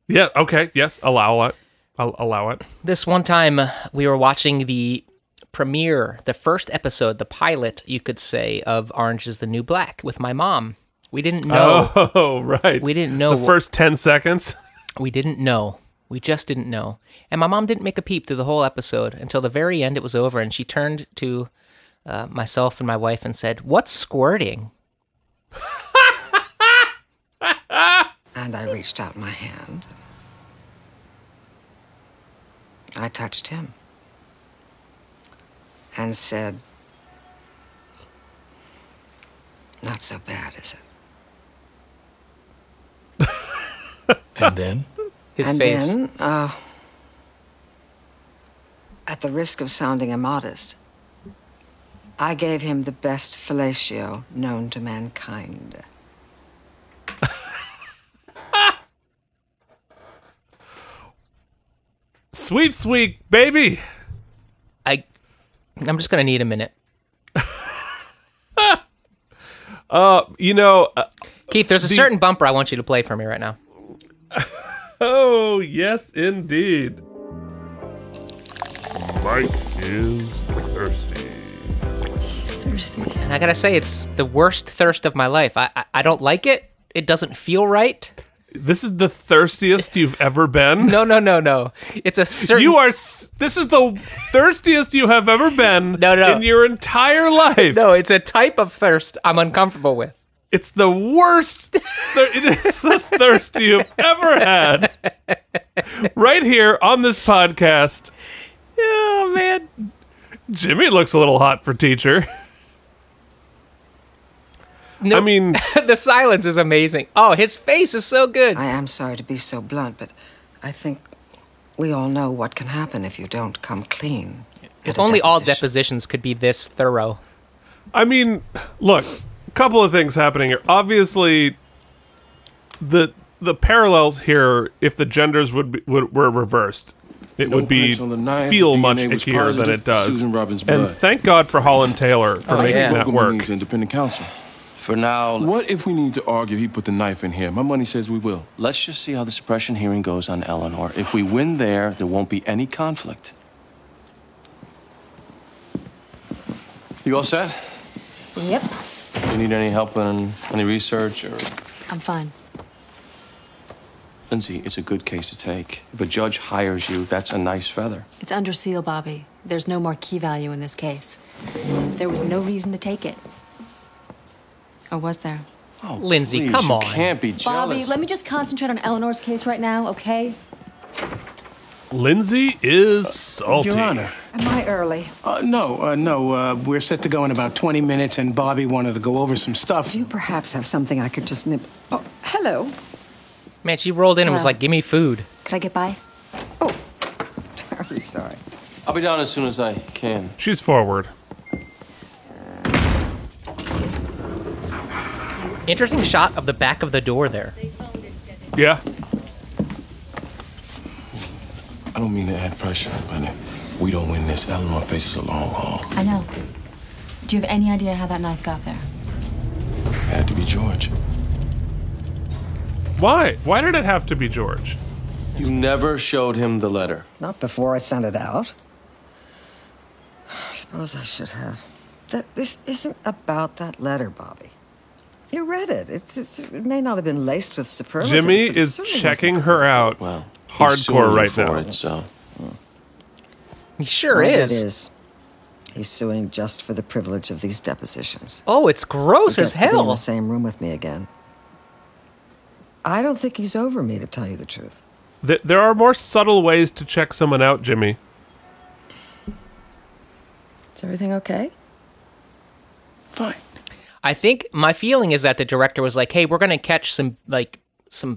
Yeah, okay, yes, allow it. I'll allow it. This one time, we were watching the premiere, the first episode, the pilot, you could say, of Orange is the New Black with my mom. We didn't know. Oh, right. We didn't know. The first 10 seconds? We didn't know. We just didn't know. And my mom didn't make a peep through the whole episode until the very end. It was over, and she turned to myself and my wife and said, "What's squirting?" And I reached out my hand. I touched him and said, "Not so bad, is it?" And then? His face. And then, at the risk of sounding immodest, I gave him the best fellatio known to mankind. Sweeps week, baby. I'm just gonna need a minute. Keith, there's a certain bumper I want you to play for me right now. Oh yes, indeed. Mike is thirsty. He's thirsty. And I gotta say, it's the worst thirst of my life. I don't like it. It doesn't feel right. This is the thirstiest you've ever been? No. It's a certain... This is the thirstiest you have ever been in your entire life. No, it's a type of thirst I'm uncomfortable with. It's the worst... It's the thirst you've ever had. Right here on this podcast. Oh, man. Jimmy looks a little hot for teacher. Nope. I mean... the silence is amazing. Oh, his face is so good. I am sorry to be so blunt, but I think we all know what can happen if you don't come clean. If only all depositions could be this thorough. I mean, look, a couple of things happening here. Obviously, the parallels here, if the genders were reversed, it would be feel much ickier than it does. And thank God for Holland Taylor for making that work. Independent counsel. For now... What if we need to argue he put the knife in here? My money says we will. Let's just see how the suppression hearing goes on Eleanor. If we win there, there won't be any conflict. You all set? Yep. You need any help in any research or... I'm fine. Lindsay, it's a good case to take. If a judge hires you, that's a nice feather. It's under seal, Bobby. There's no marquee value in this case. There was no reason to take it. Or was there? Oh, Lindsay, please, come on. You can't be jealous. Bobby, let me just concentrate on Eleanor's case right now, okay? Lindsay is salty. Your Honor. Am I early? No, we're set to go in about 20 minutes, and Bobby wanted to go over some stuff. Do you perhaps have something I could just nip... Oh, hello. Man, she rolled in and was like, give me food. Could I get by? Oh, terribly sorry. I'll be down as soon as I can. She's forward. Interesting shot of the back of the door there. Yeah. I don't mean to add pressure, but we don't win this. Eleanor faces a long haul. I know. Do you have any idea how that knife got there? It had to be George. Why? Why did it have to be George? You never showed him the letter. Not before I sent it out. I suppose I should have. This isn't about that letter, Bobby. You read it. It may not have been laced with superlatives. Jimmy is checking her out hardcore right now. He sure is. It is. He's suing just for the privilege of these depositions. Oh, it's gross as hell. He gets to be in the same room with me again. I don't think he's over me, to tell you the truth. There are more subtle ways to check someone out, Jimmy. Is everything okay? Fine. I think my feeling is that the director was like, hey, we're going to catch some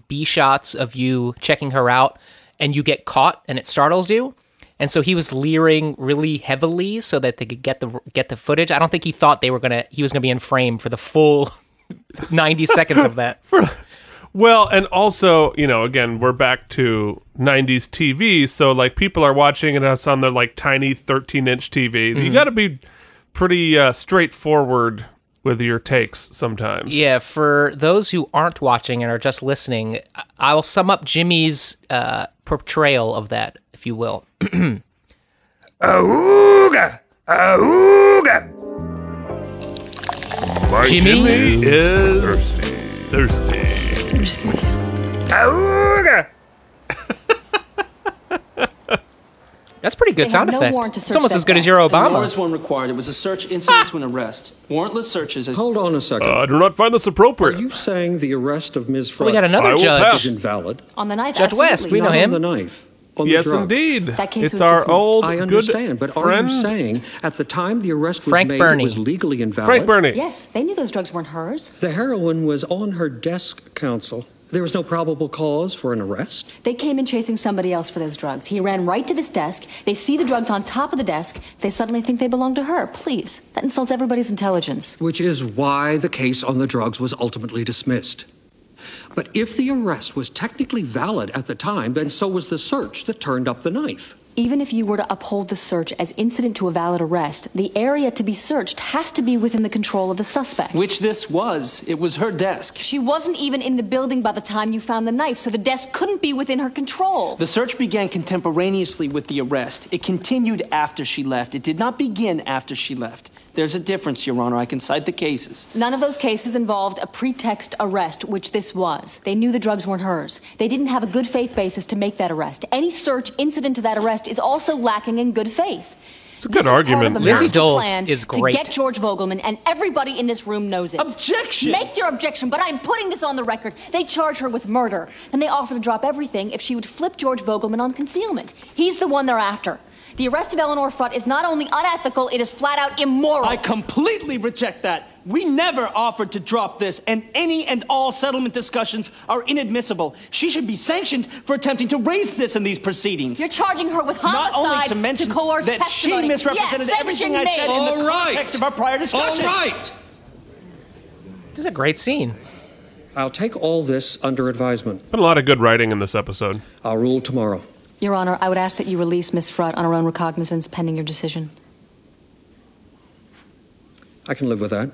B shots of you checking her out, and you get caught, and it startles you. And so he was leering really heavily so that they could get the footage. I don't think he thought he was going to be in frame for the full 90 seconds of that. Well, and also, you know, again, we're back to 90s TV, so, like, people are watching us on their, like, tiny 13-inch TV. Mm-hmm. You got to be pretty straightforward with your takes sometimes. Yeah, for those who aren't watching and are just listening, I'll sum up Jimmy's portrayal of that, if you will. Auga! Auga! Jimmy is thirsty. Thirsty. Auga! That's pretty good sound effect. It's almost as good as your Obama. There was one required. It was a search incident to an arrest. Warrantless searches. Hold on a second. I do not find this appropriate. Are you saying the arrest of Ms. Frye? We got another judge. Is invalid. On the knife. Judge West. We know him. On the knife. On the drug. Indeed. That case was dismissed. Our old I understand, but friend. Are you saying at the time the arrest was made, it was legally invalid? Frank Burney. Yes, they knew those drugs weren't hers. The heroin was on her desk, counsel. There was no probable cause for an arrest? They came in chasing somebody else for those drugs. He ran right to this desk. They see the drugs on top of the desk. They suddenly think they belong to her. Please, that insults everybody's intelligence. Which is why the case on the drugs was ultimately dismissed. But if the arrest was technically valid at the time, then so was the search that turned up the knife. Even if you were to uphold the search as incident to a valid arrest, the area to be searched has to be within the control of the suspect. Which this was. It was her desk. She wasn't even in the building by the time you found the knife, so the desk couldn't be within her control. The search began contemporaneously with the arrest. It continued after she left. It did not begin after she left. There's a difference, Your Honor. I can cite the cases. None of those cases involved a pretext arrest, which this was. They knew the drugs weren't hers. They didn't have a good faith basis to make that arrest. Any search incident to that arrest is also lacking in good faith. It's a good argument. Lindsay Dole's is great. To get George Vogelman, and everybody in this room knows it. Objection! Make your objection, but I'm putting this on the record. They charge her with murder, and they offer to drop everything if she would flip George Vogelman on concealment. He's the one they're after. The arrest of Eleanor Frutt is not only unethical, it is flat out immoral. I completely reject that. We never offered to drop this, and any and all settlement discussions are inadmissible. She should be sanctioned for attempting to raise this in these proceedings. You're charging her with homicide, not only to mention to coerce that testimony. She misrepresented everything I said in the context of our prior discussion. All right. This is a great scene. I'll take all this under advisement. But a lot of good writing in this episode. I'll rule tomorrow. Your Honor, I would ask that you release Miss Frutt on her own recognizance pending your decision. I can live with that.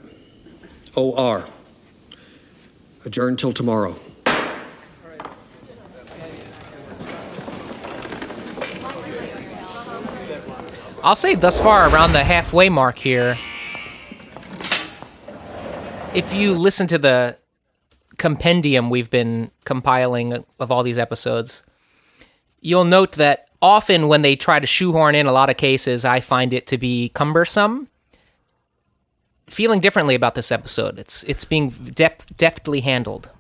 O.R. Adjourn till tomorrow. I'll say thus far, around the halfway mark here, if you listen to the compendium we've been compiling of all these episodes, you'll note that often when they try to shoehorn in a lot of cases, I find it to be cumbersome. Feeling differently about this episode, it's being deftly handled.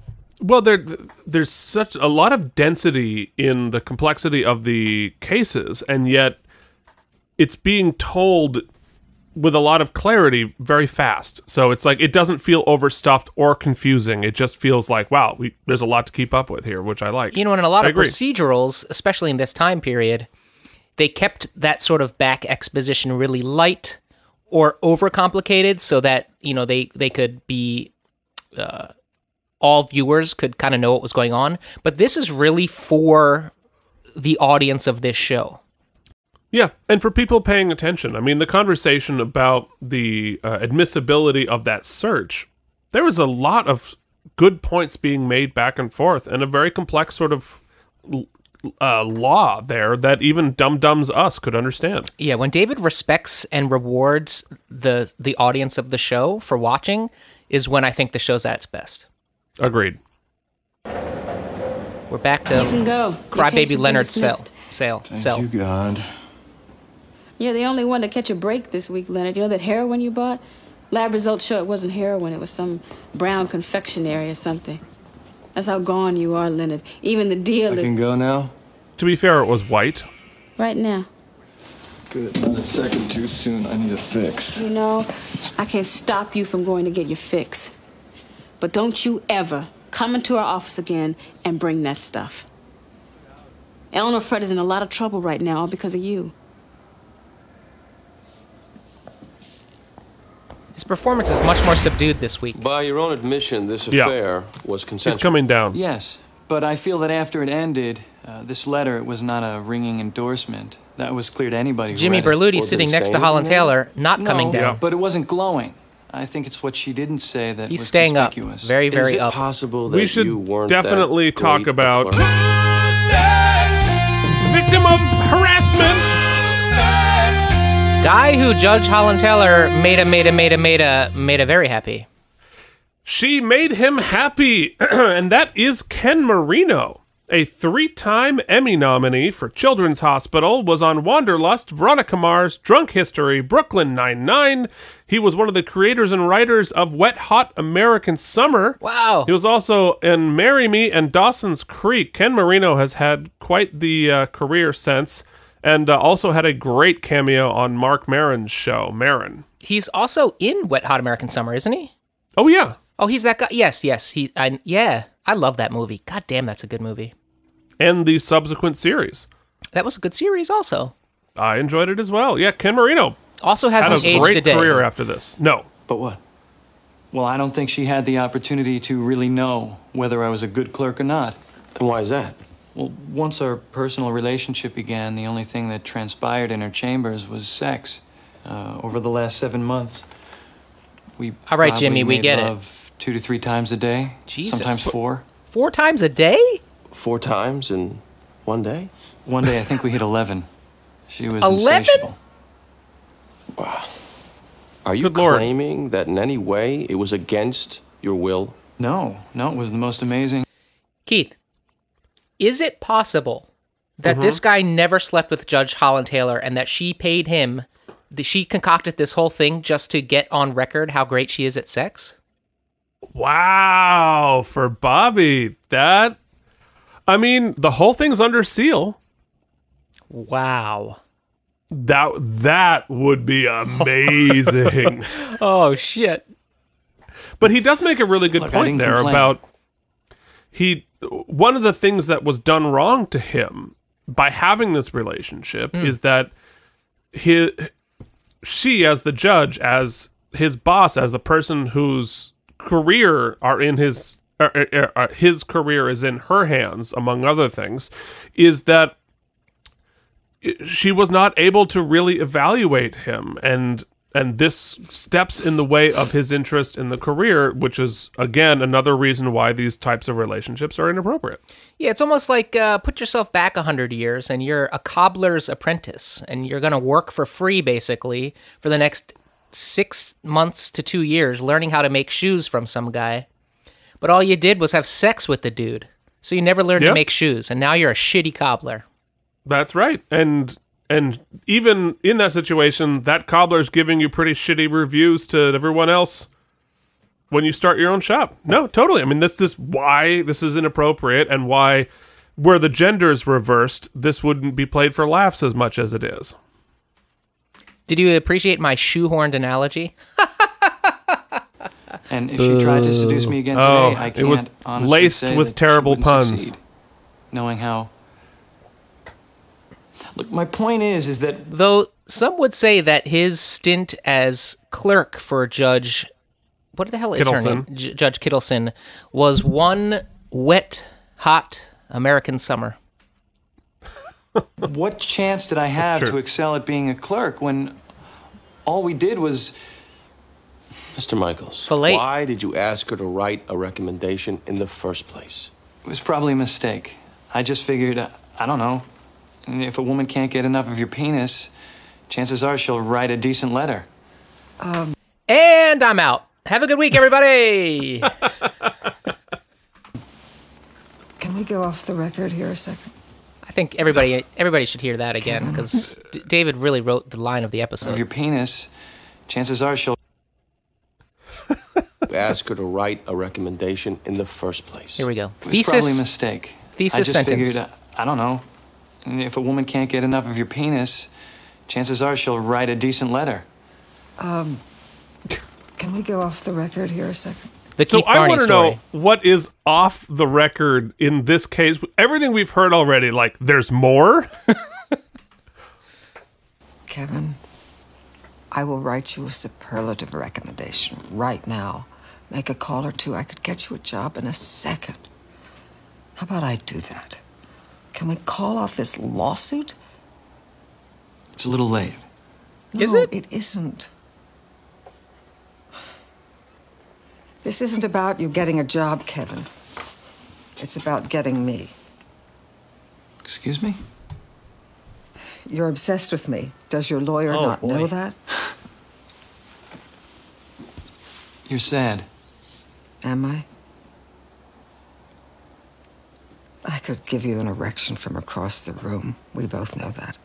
Well, there's such a lot of density in the complexity of the cases, and yet it's being told with a lot of clarity very fast. So it's like it doesn't feel overstuffed or confusing. It just feels like, wow, there's a lot to keep up with here, which I like. You know, in a lot of procedurals, especially in this time period, they kept that sort of back exposition really light or overcomplicated so that, you know, they could be, all viewers could kind of know what was going on. But this is really for the audience of this show. Yeah, and for people paying attention. I mean, the conversation about the admissibility of that search, there was a lot of good points being made back and forth, and a very complex sort of law there that even dum-dums us could understand. Yeah, when David respects and rewards the audience of the show for watching is when I think the show's at its best. Agreed. We're back to Crybaby Leonard's sale. Thank you, God. You're the only one to catch a break this week, Leonard. You know that heroin you bought? Lab results show it wasn't heroin. It was some brown confectionery or something. That's how gone you are, Leonard. Even the deal is... I can go now? To be fair, it was white. Right now. Good. Not a second too soon. I need a fix. You know, I can't stop you from going to get your fix. But don't you ever come into our office again and bring that stuff. Eleanor Frutt is in a lot of trouble right now, all because of you. His performance is much more subdued this week. By your own admission, this affair was consensual. He's coming down. Yes, but I feel that after it ended, this letter, it was not a ringing endorsement. That was clear to anybody. Jimmy Berluti sitting next to Holland Taylor, not coming down. Yeah. But it wasn't glowing. I think it's what she didn't say that was conspicuous. He's staying up, very, very up. Is it possible that you weren't that great? We should definitely talk about... Victim of harassment! Guy who Judge Holland Taylor made very happy. She made him happy, and that is Ken Marino. A 3-time Emmy nominee for Children's Hospital, was on Wanderlust, Veronica Mars, Drunk History, Brooklyn Nine-Nine. He was one of the creators and writers of Wet Hot American Summer. Wow. He was also in Marry Me and Dawson's Creek. Ken Marino has had quite the career since. And also had a great cameo on Mark Maron's show, Maron. He's also in Wet Hot American Summer, isn't he? Oh, yeah. Oh, he's that guy. Yes. I love that movie. God damn, that's a good movie. And the subsequent series. That was a good series also. I enjoyed it as well. Yeah, Ken Marino. Also hasn't aged a day. Had a great career after this. No. But what? Well, I don't think she had the opportunity to really know whether I was a good clerk or not. And why is that? Well, once our personal relationship began, the only thing that transpired in her chambers was sex. Over the last 7 months, we all right, Jimmy, we get love it. 2 to 3 times a day. Jesus. Sometimes 4. 4 times a day? 4 times in one day? One day, I think we hit 11. She was 11? Insatiable. Wow. Are you claiming that in any way it was against your will? No, it was the most amazing. Keith. Is it possible that this guy never slept with Judge Holland Taylor and that she paid him, she concocted this whole thing just to get on record how great she is at sex? Wow, for Bobby, I mean, the whole thing's under seal. Wow. That would be amazing. Oh, shit. But he does make a really good point there about one of the things that was done wrong to him by having this relationship is that she, as the judge, as his boss, as the person whose career are in his career is in her hands, among other things, is that she was not able to really evaluate him, and this steps in the way of his interest in the career, which is, again, another reason why these types of relationships are inappropriate. Yeah, it's almost like put yourself back 100 years, and you're a cobbler's apprentice, and you're going to work for free, basically, for the next 6 months to 2 years, learning how to make shoes from some guy. But all you did was have sex with the dude, so you never learned to make shoes, and now you're a shitty cobbler. That's right. And even in that situation, that cobbler's giving you pretty shitty reviews to everyone else when you start your own shop. No, totally. I mean, this why this is inappropriate, and why, where the gender's reversed, this wouldn't be played for laughs as much as it is. Did you appreciate my shoehorned analogy? And if she tried to seduce me again today, I can't, it was honestly laced say with that terrible puns. Succeed, knowing how. Look, my point is that... Though some would say that his stint as clerk for Judge... What the hell is her name? Judge Kittleson was one wet, hot American summer. What chance did I have to excel at being a clerk when all we did was... Mr. Michaels, why did you ask her to write a recommendation in the first place? It was probably a mistake. I just figured, I don't know... If a woman can't get enough of your penis, chances are she'll write a decent letter. And I'm out. Have a good week, everybody. Can we go off the record here a second? I think everybody should hear that again, because David really wrote the line of the episode. Of your penis, chances are she'll... Ask her to write a recommendation in the first place. Here we go. Thesis. Probably a mistake. Thesis I just sentence. Figured, I don't know. If a woman can't get enough of your penis, chances are she'll write a decent letter. Can we go off the record here a second? So I want to know, what is off the record in this case? Everything we've heard already, like, there's more? Kevin, I will write you a superlative recommendation right now. Make a call or two. I could get you a job in a second. How about I do that? Can we call off this lawsuit? It's a little late. No, is it? It isn't. This isn't about you getting a job, Kevin. It's about getting me. Excuse me? You're obsessed with me. Does your lawyer not know that? You're sad. Am I? I could give you an erection from across the room. We both know that.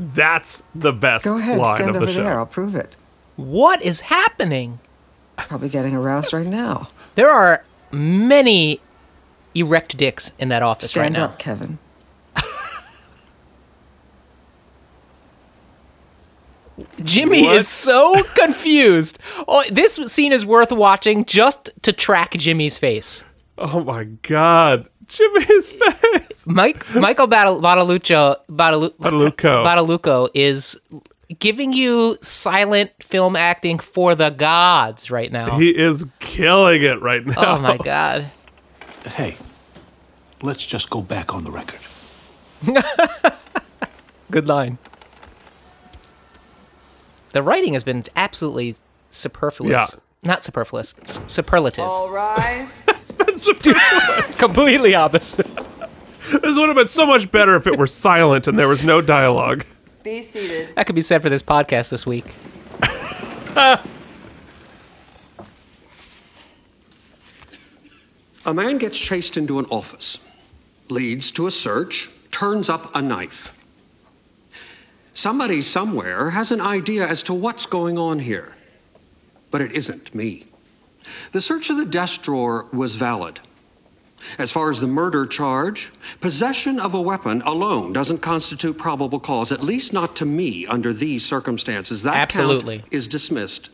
That's the best line of the show. Go ahead, stand over there. I'll prove it. What is happening? Probably getting aroused right now. There are many erect dicks in that office right now. Stand up, Kevin. Jimmy is so confused. Oh, this scene is worth watching just to track Jimmy's face. Oh my God, Jimmy's face! Michael Badalucco is giving you silent film acting for the gods right now. He is killing it right now. Oh my God! Hey, let's just go back on the record. Good line. The writing has been absolutely superfluous. Yeah. Not superfluous. Superlative. All rise. It's been superfluous. Completely opposite. This would have been so much better if it were silent and there was no dialogue. Be seated. That could be said for this podcast this week. A man gets chased into an office, leads to a search, turns up a knife. Somebody somewhere has an idea as to what's going on here. But it isn't me. The search of the desk drawer was valid. As far as the murder charge, possession of a weapon alone doesn't constitute probable cause, at least not to me under these circumstances. That Absolutely. Count is dismissed.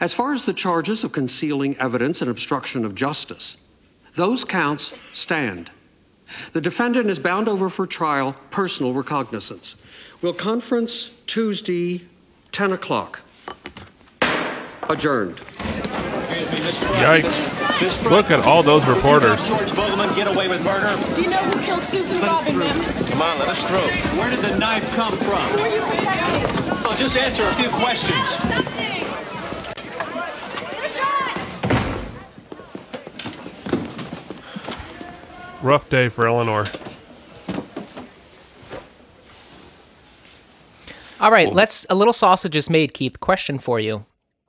As far as the charges of concealing evidence and obstruction of justice, those counts stand. The defendant is bound over for trial, personal recognizance. We'll conference Tuesday, 10 o'clock. Adjourned. Yikes. Look at all those reporters. George Vogelman get away with murder? Do you know who killed Susan Robin? Come on, let us through. Where did the knife come from? Who are you protecting? I'll just answer a few questions. Rough day for Eleanor. All right, let's. A little sausage is made, Keith. Question for you.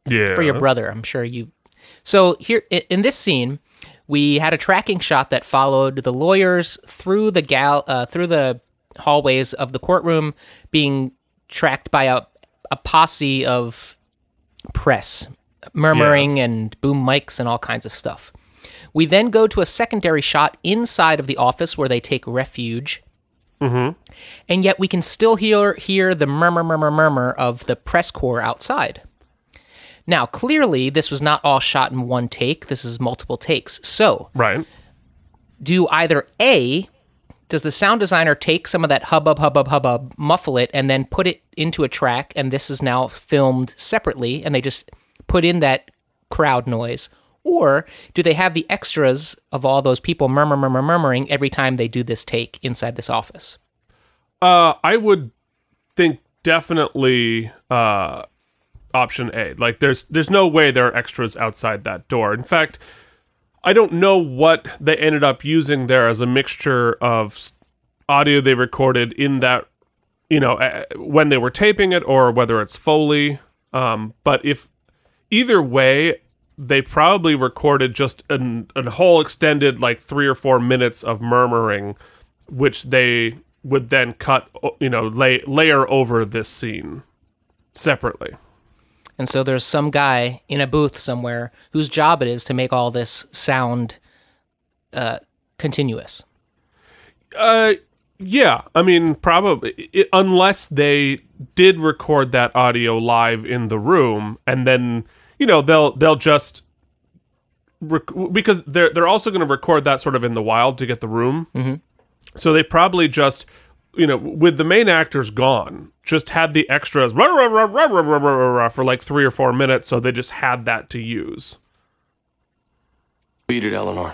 Yeah. For your brother, I'm sure you. So here in this scene, we had a tracking shot that followed the lawyers through the through the hallways of the courtroom, being tracked by a posse of press, murmuring and boom mics and all kinds of stuff. We then go to a secondary shot inside of the office where they take refuge. Mm-hmm. And yet we can still hear the murmur of the press corps outside. Now, clearly, this was not all shot in one take. This is multiple takes. So, do either A, does the sound designer take some of that hubbub, muffle it, and then put it into a track, and this is now filmed separately, and they just put in that crowd noise? Or do they have the extras of all those people murmuring every time they do this take inside this office? I would think definitely option A. Like, there's no way there are extras outside that door. In fact, I don't know what they ended up using there as a mixture of audio they recorded in that, you know, when they were taping it or whether it's Foley. But if either way... They probably recorded just a whole extended, like, 3 or 4 minutes of murmuring, which they would then cut, you know, layer over this scene separately. And so there's some guy in a booth somewhere whose job it is to make all this sound continuous. Yeah, I mean, probably, unless they did record that audio live in the room and then... You know, they'll just because they're also going to record that sort of in the wild to get the room. Mm-hmm. So they probably just, you know, with the main actors gone, just had the extras for like 3 or 4 minutes. So they just had that to use. Beat it, Eleanor.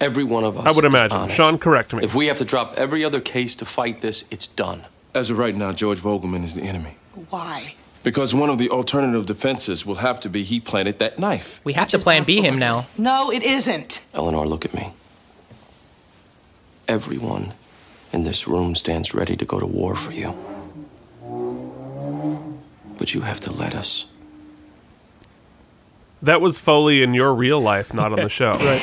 Every one of us. I would imagine. Sean, correct me. If we have to drop every other case to fight this, it's done. As of right now, George Vogelman is the enemy. Why? Because one of the alternative defenses will have to be he planted that knife. We have to plan B him now. No, it isn't. Eleanor, look at me. Everyone in this room stands ready to go to war for you. But you have to let us. That was Foley in your real life, not on the show. Right.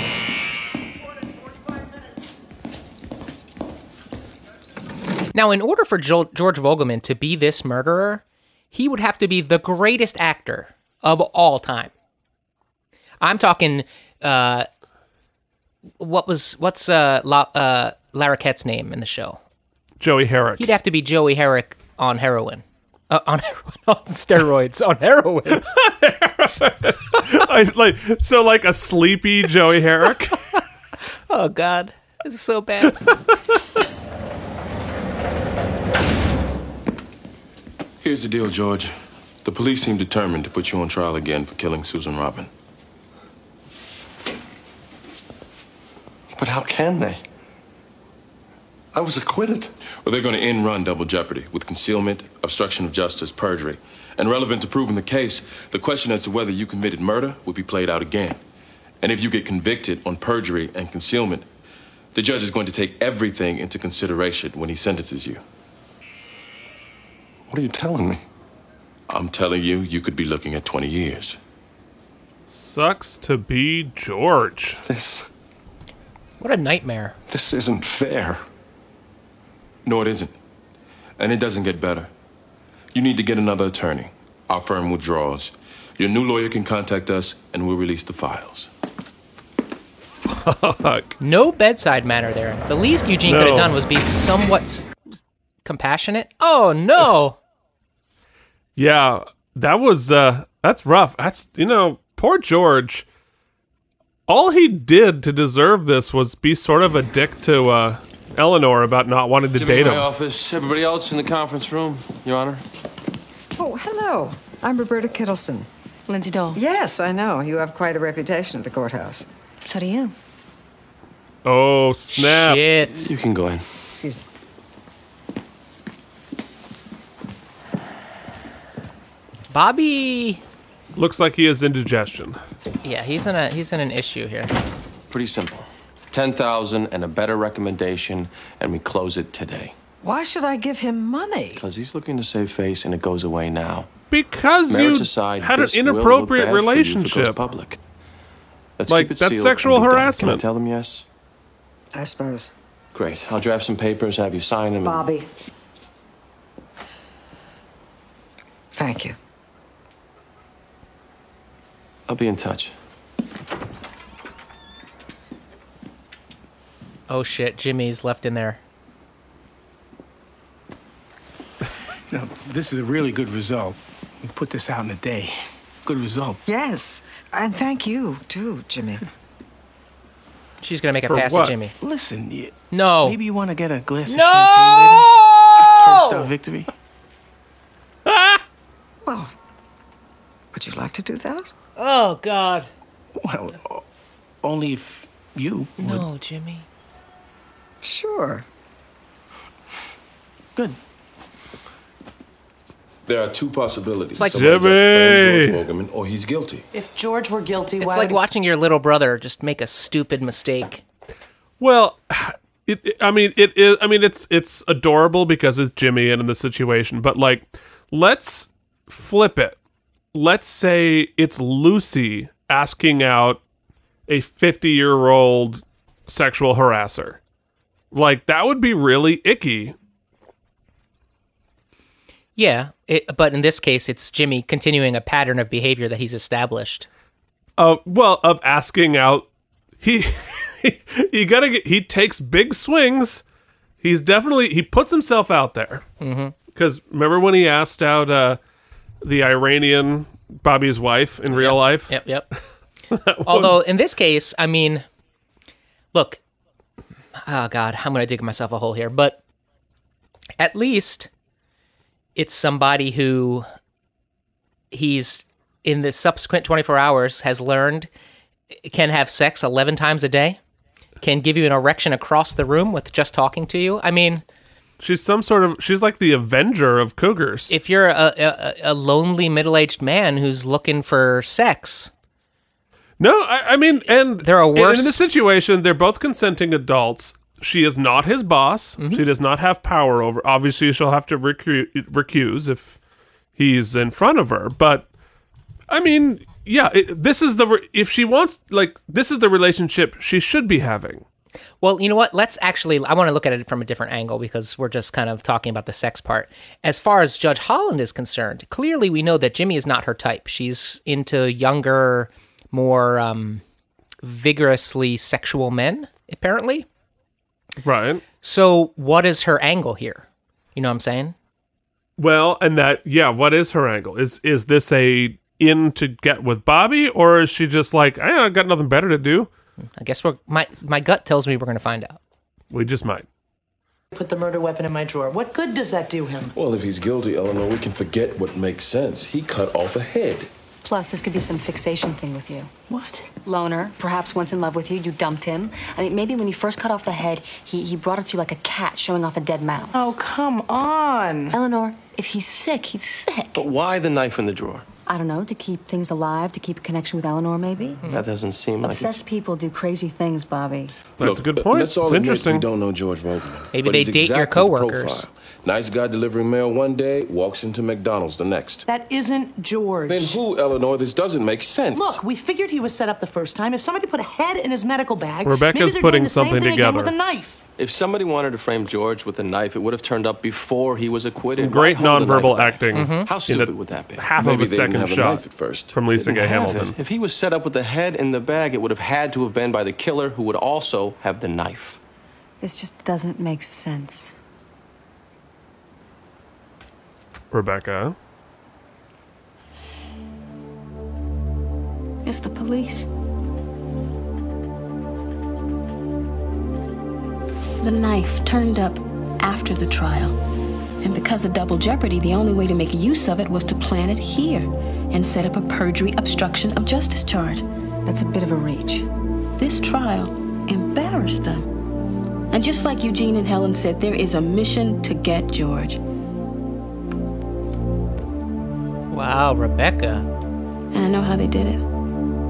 Now, in order for George Vogelman to be this murderer... He would have to be the greatest actor of all time. I'm talking, what's Lara Kett's name in the show? Joey Herrick. He'd have to be Joey Herrick on heroin. On steroids, on heroin. So a sleepy Joey Herrick? Oh, God. This is so bad. Here's the deal, George. The police seem determined to put you on trial again for killing Susan Robin. But how can they? I was acquitted. Well, they're going to end-run double jeopardy with concealment, obstruction of justice, perjury. And relevant to proving the case, the question as to whether you committed murder will be played out again. And if you get convicted on perjury and concealment, the judge is going to take everything into consideration when he sentences you. What are you telling me? I'm telling you, you could be looking at 20 years. Sucks to be George. This... What a nightmare. This isn't fair. No, it isn't. And it doesn't get better. You need to get another attorney. Our firm withdraws. Your new lawyer can contact us, and we'll release the files. Yuck. No bedside manner there. The least Eugene could have done was be somewhat compassionate. Oh, no. Yeah, that was, that's rough. That's, you know, poor George. All he did to deserve this was be sort of a dick to Eleanor about not wanting to date him. My office. Everybody else in the conference room, Your Honor. Oh, hello. I'm Roberta Kittleson. Lindsay Dole. Yes, I know. You have quite a reputation at the courthouse. So do you. Oh, snap. Shit. You can go in. Excuse me. Bobby. Looks like he has indigestion. Yeah, he's in an issue here. Pretty simple. 10,000 and a better recommendation, and we close it today. Why should I give him money? Because he's looking to save face, and it goes away now. Because you had an inappropriate relationship. Like, that's sexual harassment. Can I tell them yes? I suppose. Great. I'll draft some papers, have you sign them. Bobby. Thank you. I'll be in touch. Oh, shit. Jimmy's left in there. Now, this is a really good result. We put this out in a day. Good result. Yes. And thank you, too, Jimmy. She's going to make a pass at Jimmy. Listen. No. Maybe you want to get a glass of champagne later? Toast our victory. Well, would you like to do that? Oh, God. Well, only if you would. No, Jimmy. Sure. Good. There are two possibilities. It's like Jimmy! George Vogelman, or he's guilty. If George were guilty, it's like watching your little brother just make a stupid mistake. Well, it's adorable because it's Jimmy and in the situation, but like, let's flip it. Let's say it's Lucy asking out a 50-year-old sexual harasser. Like, that would be really icky. Yeah, but in this case, it's Jimmy continuing a pattern of behavior that he's established. Of asking out, he takes big swings. He puts himself out there. Because remember when he asked out the Iranian, Bobby's wife, in real life? Yep. Although in this case, I mean, look, oh God, I'm going to dig myself a hole here, but at least it's somebody who he's, in the subsequent 24 hours, has learned can have sex 11 times a day, can give you an erection across the room with just talking to you. I mean... She's like the Avenger of cougars. If you're a lonely middle-aged man who's looking for sex... No, I mean, and there are worse. In this situation, they're both consenting adults. She is not his boss. Mm-hmm. She does not have power over. Obviously, she'll have to recuse if he's in front of her. But I mean, yeah, this is the relationship she should be having. Well, you know what? I want to look at it from a different angle because we're just kind of talking about the sex part. As far as Judge Holland is concerned, clearly we know that Jimmy is not her type. She's into younger, more vigorously sexual men, apparently. Right. So what is her angle here? You know what I'm saying? Well, what is her angle? Is this a in to get with Bobby, or is she just like, I got nothing better to do? I guess my gut tells me we're going to find out. We just might. Put the murder weapon in my drawer. What good does that do him? Well, if he's guilty, Eleanor, we can forget what makes sense. He cut off a head. Plus, this could be some fixation thing with you. What? Loner, perhaps once in love with you, you dumped him. I mean, maybe when you first cut off the head, he brought it to you like a cat showing off a dead mouse. Oh, come on. Eleanor, if he's sick, he's sick. But why the knife in the drawer? I don't know, to keep things alive, to keep a connection with Eleanor, maybe? That doesn't seem like obsessed people do crazy things, Bobby. That's a good point. That's all it's interesting. We don't know George Vogelman. Maybe they date your coworkers. Nice guy delivering mail one day, walks into McDonald's the next. That isn't George. Then who, Eleanor? This doesn't make sense. Look, we figured he was set up the first time. If somebody put a head in his medical bag, Rebecca's maybe they're putting doing the something same thing together again with a knife. If somebody wanted to frame George with a knife, it would have turned up before he was acquitted. Some great nonverbal acting. Mm-hmm. How stupid would that be? Half of a second shot at first from Lisa Gay Hamilton. If he was set up with the head in the bag, it would have had to have been by the killer, who would also have the knife. This just doesn't make sense. Rebecca? It's the police. The knife turned up after the trial. And because of double jeopardy, the only way to make use of it was to plant it here and set up a perjury obstruction of justice charge. That's a bit of a reach. This trial embarrassed them. And just like Eugene and Helen said, there is a mission to get George. Wow, Rebecca. And I know how they did it.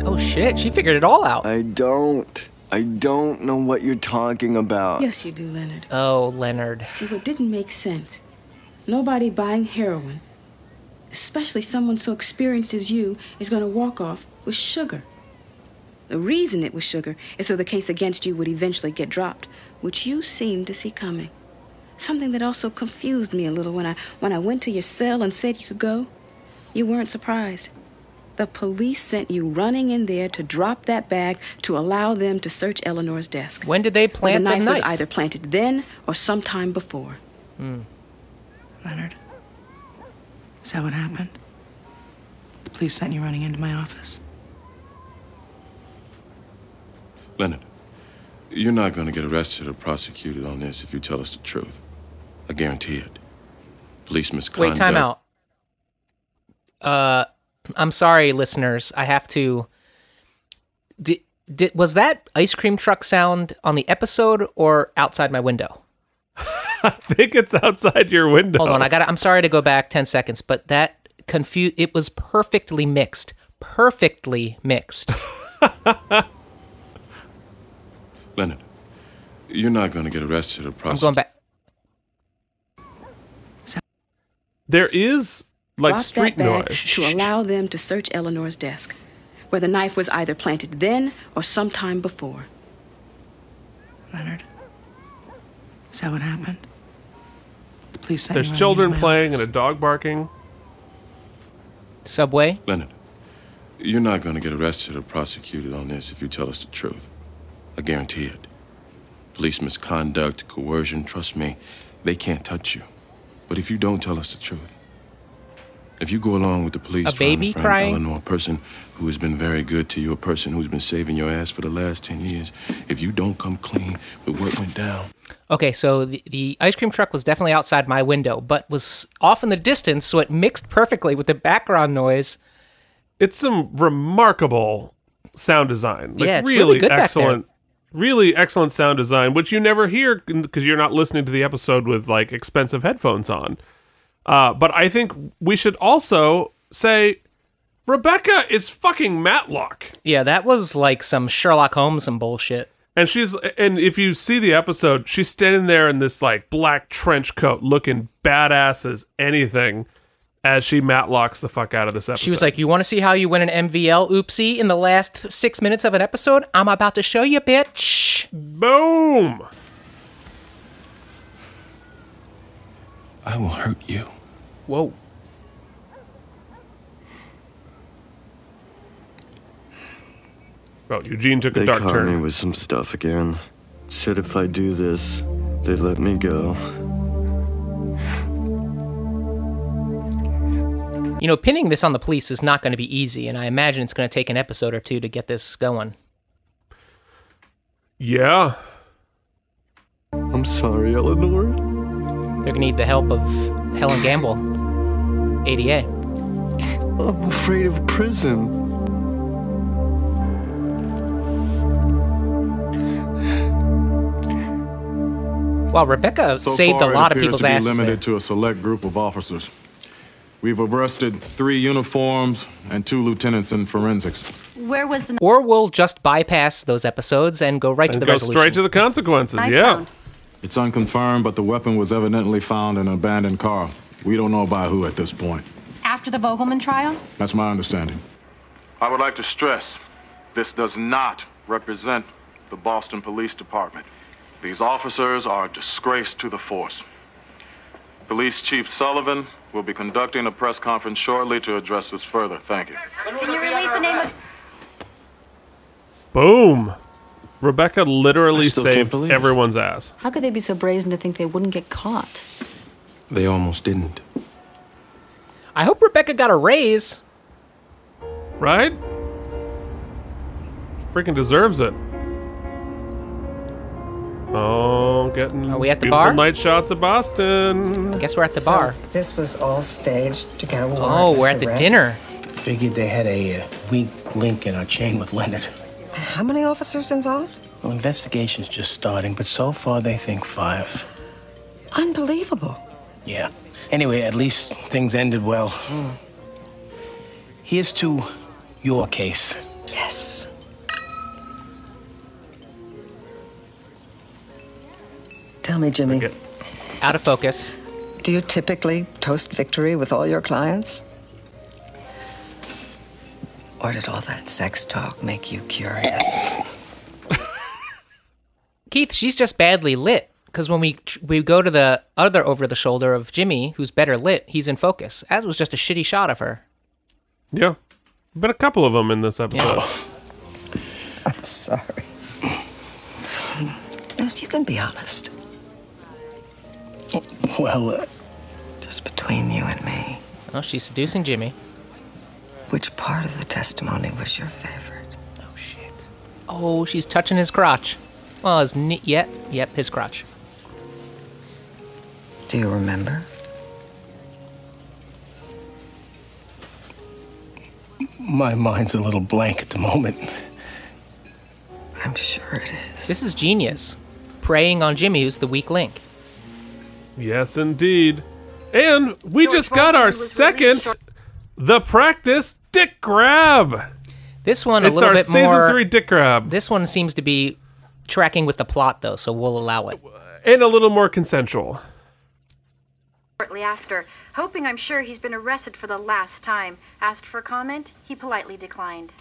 Oh shit, she figured it all out. I don't know what you're talking about. Yes, you do, Leonard. Oh, Leonard. See, what didn't make sense. Nobody buying heroin, especially someone so experienced as you, is going to walk off with sugar. The reason it was sugar is so the case against you would eventually get dropped, which you seemed to see coming. Something that also confused me a little when I went to your cell and said you could go. You weren't surprised. The police sent you running in there to drop that bag to allow them to search Eleanor's desk. When did they plant the knife? The knife was either planted then or sometime before. Mm. Leonard, is that what happened? The police sent you running into my office? Leonard, you're not going to get arrested or prosecuted on this if you tell us the truth. I guarantee it. Police misconduct. Wait, time out. I'm sorry, listeners. I have to... Was that ice cream truck sound on the episode or outside my window? I think it's outside your window. Hold on. I'm sorry to go back 10 seconds, but that it was perfectly mixed. Perfectly mixed. Leonard, you're not going to get arrested or prosecuted. I'm going back. There is... like street noise. To allow them to search Eleanor's desk, where the knife was either planted then or sometime before. Leonard, is that what happened? The police. There's children playing and a dog barking. Subway. Leonard, you're not going to get arrested or prosecuted on this if you tell us the truth. I guarantee it. Police misconduct, coercion. Trust me, they can't touch you. But if you don't tell us the truth. If you go along with the police trying to frame Eleanor, a person who has been very good to you, a person who's been saving your ass for the last 10 years, if you don't come clean with what went down. Okay, so the ice cream truck was definitely outside my window, but was off in the distance, so it mixed perfectly with the background noise. It's some remarkable sound design. Like, yeah, really good, excellent. Really excellent sound design, which you never hear because you're not listening to the episode with like expensive headphones on. But I think we should also say Rebecca is fucking Matlock. Yeah, that was like some Sherlock Holmes and bullshit. And if you see the episode, she's standing there in this like black trench coat looking badass as anything as she Matlocks the fuck out of this episode. She was like, "You want to see how you win an MVL oopsie in the last 6 minutes of an episode? I'm about to show you, bitch." Boom. I will hurt you. Whoa. Well, Eugene took a dark turn. They caught me with some stuff again. Said if I do this, they'd let me go. You know, pinning this on the police is not going to be easy, and I imagine it's going to take an episode or two to get this going. Yeah. I'm sorry, Eleanor. They're going to need the help of Helen Gamble. ADA. I'm afraid of prison. Wow, Rebecca saved a lot of people's asses. So far, it appears to be limited to a select group of officers. We've arrested 3 uniforms and 2 lieutenants in forensics. Where was the... Or we'll just bypass those episodes and go right to the resolution. Go straight to the consequences, yeah. It's unconfirmed, but the weapon was evidently found in an abandoned car. We don't know by who at this point. After the Vogelman trial? That's my understanding. I would like to stress, this does not represent the Boston Police Department. These officers are a disgrace to the force. Police Chief Sullivan will be conducting a press conference shortly to address this further. Thank you. Can you release the name of... Boom! Rebecca literally saved everyone's ass. How could they be so brazen to think they wouldn't get caught? They almost didn't. I hope Rebecca got a raise. Right? Freaking deserves it. Oh, getting... Are we at the bar? Night shots of Boston. I guess we're at the bar. This was all staged to get a warrant. Oh, we're at the dinner. Figured they had a weak link in our chain with Leonard. How many officers involved? Well, investigation's just starting, but so far they think 5. Unbelievable. Yeah. Anyway, at least things ended well. Mm. Here's to your case. Yes. Tell me, Jimmy. Okay. Out of focus. Do you typically toast victory with all your clients? Or did all that sex talk make you curious? Keith, she's just badly lit. Because when we go to the other over-the-shoulder of Jimmy, who's better lit, he's in focus. That was just a shitty shot of her. Yeah. Been a couple of them in this episode. Yeah. I'm sorry. You can be honest. Well, just between you and me. Oh, she's seducing Jimmy. Which part of the testimony was your favorite? Oh, shit. Oh, she's touching his crotch. Well, his knee, yep, his crotch. Do you remember? My mind's a little blank at the moment. I'm sure it is. This is genius. Preying on Jimmy, who's the weak link. Yes, indeed. And we just got our second The Practice dick grab. This one a little bit more... It's our season 3 dick grab. This one seems to be tracking with the plot, though, so we'll allow it. And a little more consensual. Shortly after, hoping I'm sure he's been arrested for the last time, asked for comment, he politely declined.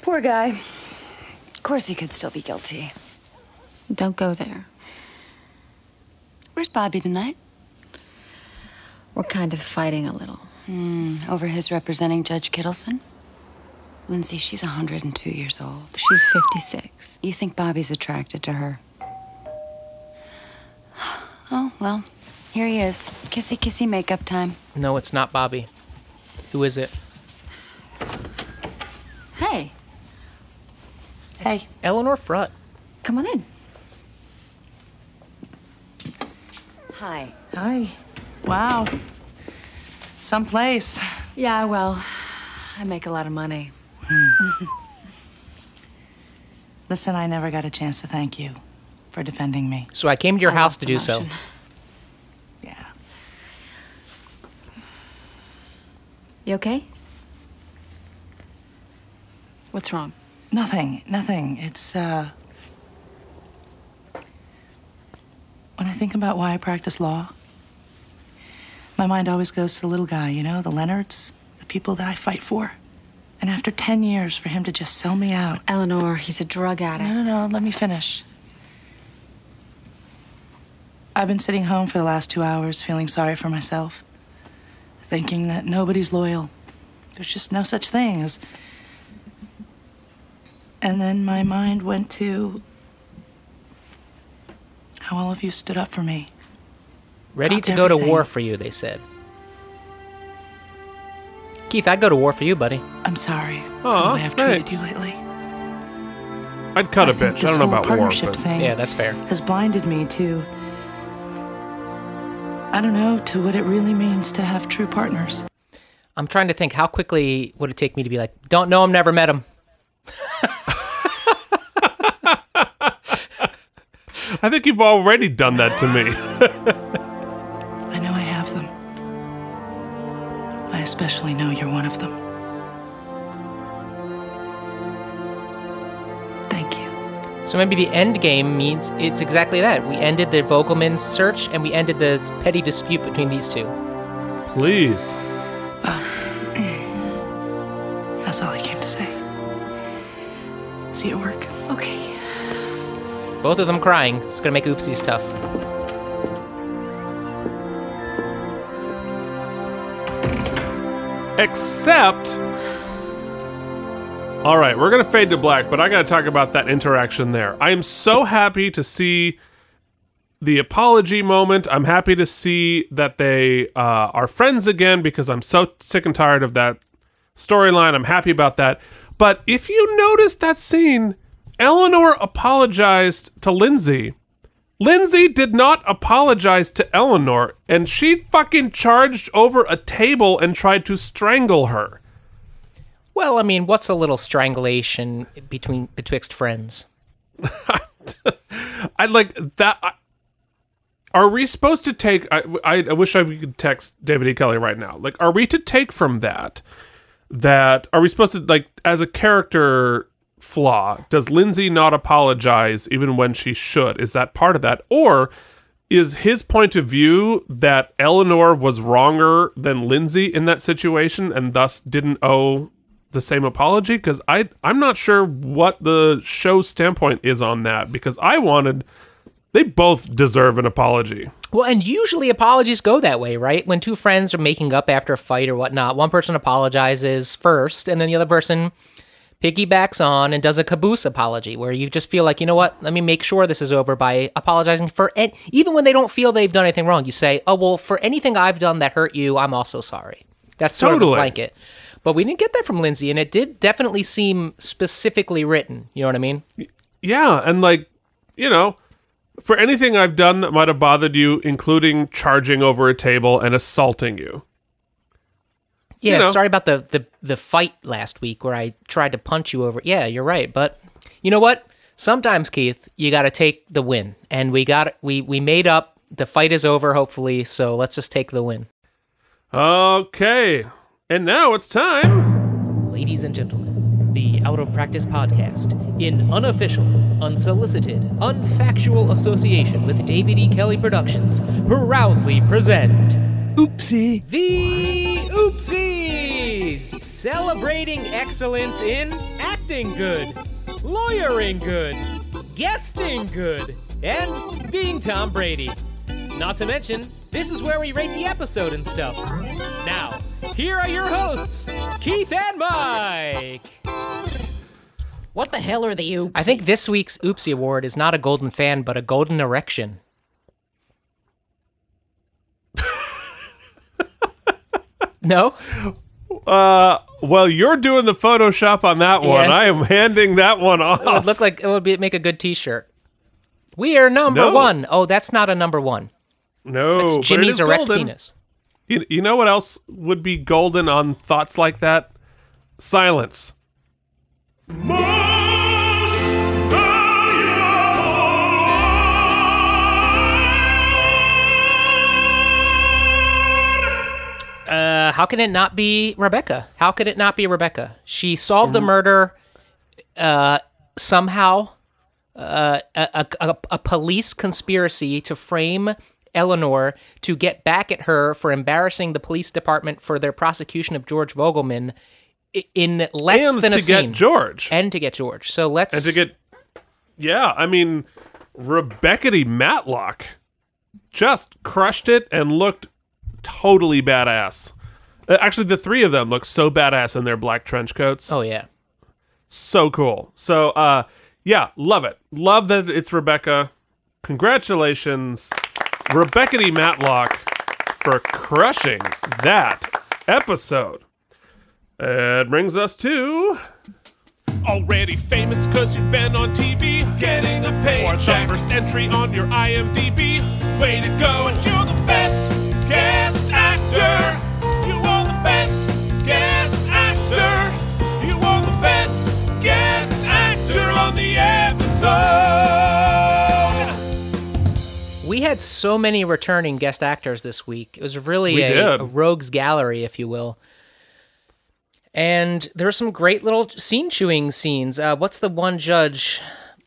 Poor guy. Of course he could still be guilty. Don't go there. Where's Bobby tonight? We're kind of fighting a little. Over his representing Judge Kittleson? Lindsay, she's 102 years old. She's 56. You think Bobby's attracted to her? Oh, well, here he is. Kissy, kissy, makeup time. No, it's not Bobby. Who is it? Hey. Hey. It's Eleanor Frutt. Come on in. Hi. Hi. Wow. Someplace. Yeah, well, I make a lot of money. Listen, I never got a chance to thank you for defending me. So I came to your house to do so. Yeah. You okay? What's wrong? Nothing. It's, When I think about why I practice law, my mind always goes to the little guy, you know, the Leonards, the people that I fight for. And after 10 years, for him to just sell me out. Eleanor, he's a drug addict. No, let me finish. I've been sitting home for the last 2 hours feeling sorry for myself, thinking that nobody's loyal. There's just no such thing as... And then my mind went to... how all of you stood up for me. Ready to go to war for you, they said. Keith, I'd go to war for you, buddy. I'm sorry for the way I've treated you lately. I'd cut a bitch. I don't know about war, but... Yeah, that's fair. Has blinded me to... I don't know, to what it really means to have true partners. I'm trying to think, how quickly would it take me to be like, don't know him, never met him. I think you've already done that to me. I know I have them. I especially know you're one of them. Thank you. So maybe the end game means it's exactly that. We ended the Vogelman search, and we ended the petty dispute between these two. Please. That's all I came to say. See you at work. Okay. Both of them crying. It's going to make Oopsies tough. Except... all right, we're going to fade to black, but I got to talk about that interaction there. I am so happy to see the apology moment. I'm happy to see that they are friends again because I'm so sick and tired of that storyline. I'm happy about that. But if you notice that scene, Eleanor apologized to Lindsay. Lindsay did not apologize to Eleanor, and she fucking charged over a table and tried to strangle her. Well, I mean, what's a little strangulation betwixt friends? I like that. Are we supposed to take... I wish I could text David E. Kelly right now. Like, are we to take from that... are we supposed to, like, as a character flaw, does Lindsay not apologize even when she should? Is that part of that? Or is his point of view that Eleanor was wronger than Lindsay in that situation and thus didn't owe... the same apology? Because I'm not sure what the show's standpoint is on that, because they both deserve an apology. Well, and usually apologies go that way, right? When two friends are making up after a fight or whatnot, one person apologizes first, and then the other person piggybacks on and does a caboose apology, where you just feel like, you know what, let me make sure this is over by apologizing for it. Even when they don't feel they've done anything wrong, you say, oh, well, for anything I've done that hurt you, I'm also sorry. That's sort of a blanket. But we didn't get that from Lindsay, and it did definitely seem specifically written. You know what I mean? Yeah, and like, you know, for anything I've done that might have bothered you, including charging over a table and assaulting you. Yeah, you know. Sorry about the fight last week where I tried to punch you over. Yeah, you're right. But you know what? Sometimes, Keith, you got to take the win. And we made up. The fight is over, hopefully, so let's just take the win. Okay. And now it's time. Ladies and gentlemen, the Out of Practice podcast, in unofficial, unsolicited, unfactual association with David E. Kelly Productions, proudly present... Oopsie. The Oopsies! Celebrating excellence in acting good, lawyering good, guesting good, and being Tom Brady. Not to mention, this is where we rate the episode and stuff. Now, here are your hosts, Keith and Mike. What the hell are the Oops? I think this week's Oopsie Award is not a golden fan, but a golden erection. No? Well, you're doing the Photoshop on that one. Yeah. I am handing that one off. It would look like make a good T-shirt. We are number one. Oh, that's not a number one. No, it's Jimmy's erect penis. You know what else would be golden on thoughts like that? Silence. Most valuable. How can it not be Rebecca? How could it not be Rebecca? She solved the murder somehow. A police conspiracy to frame Eleanor to get back at her for embarrassing the police department for their prosecution of George Vogelman in less than a scene. And to get George. So let's... Yeah, I mean, Rebecca D. Matlock just crushed it and looked totally badass. Actually, the three of them look so badass in their black trench coats. Oh, yeah. So cool. So, yeah, love it. Love that it's Rebecca. Congratulations, Rebecca D. Matlock, for crushing that episode. It brings us to... already famous because you've been on TV, getting a paycheck, or the first entry on your IMDb. Way to go, and you're the best guest actor. You are the best guest actor. You are the best guest actor on the episode. We had so many returning guest actors this week. It was really a rogues gallery, if you will. And there were some great little scene-chewing scenes. What's the one judge?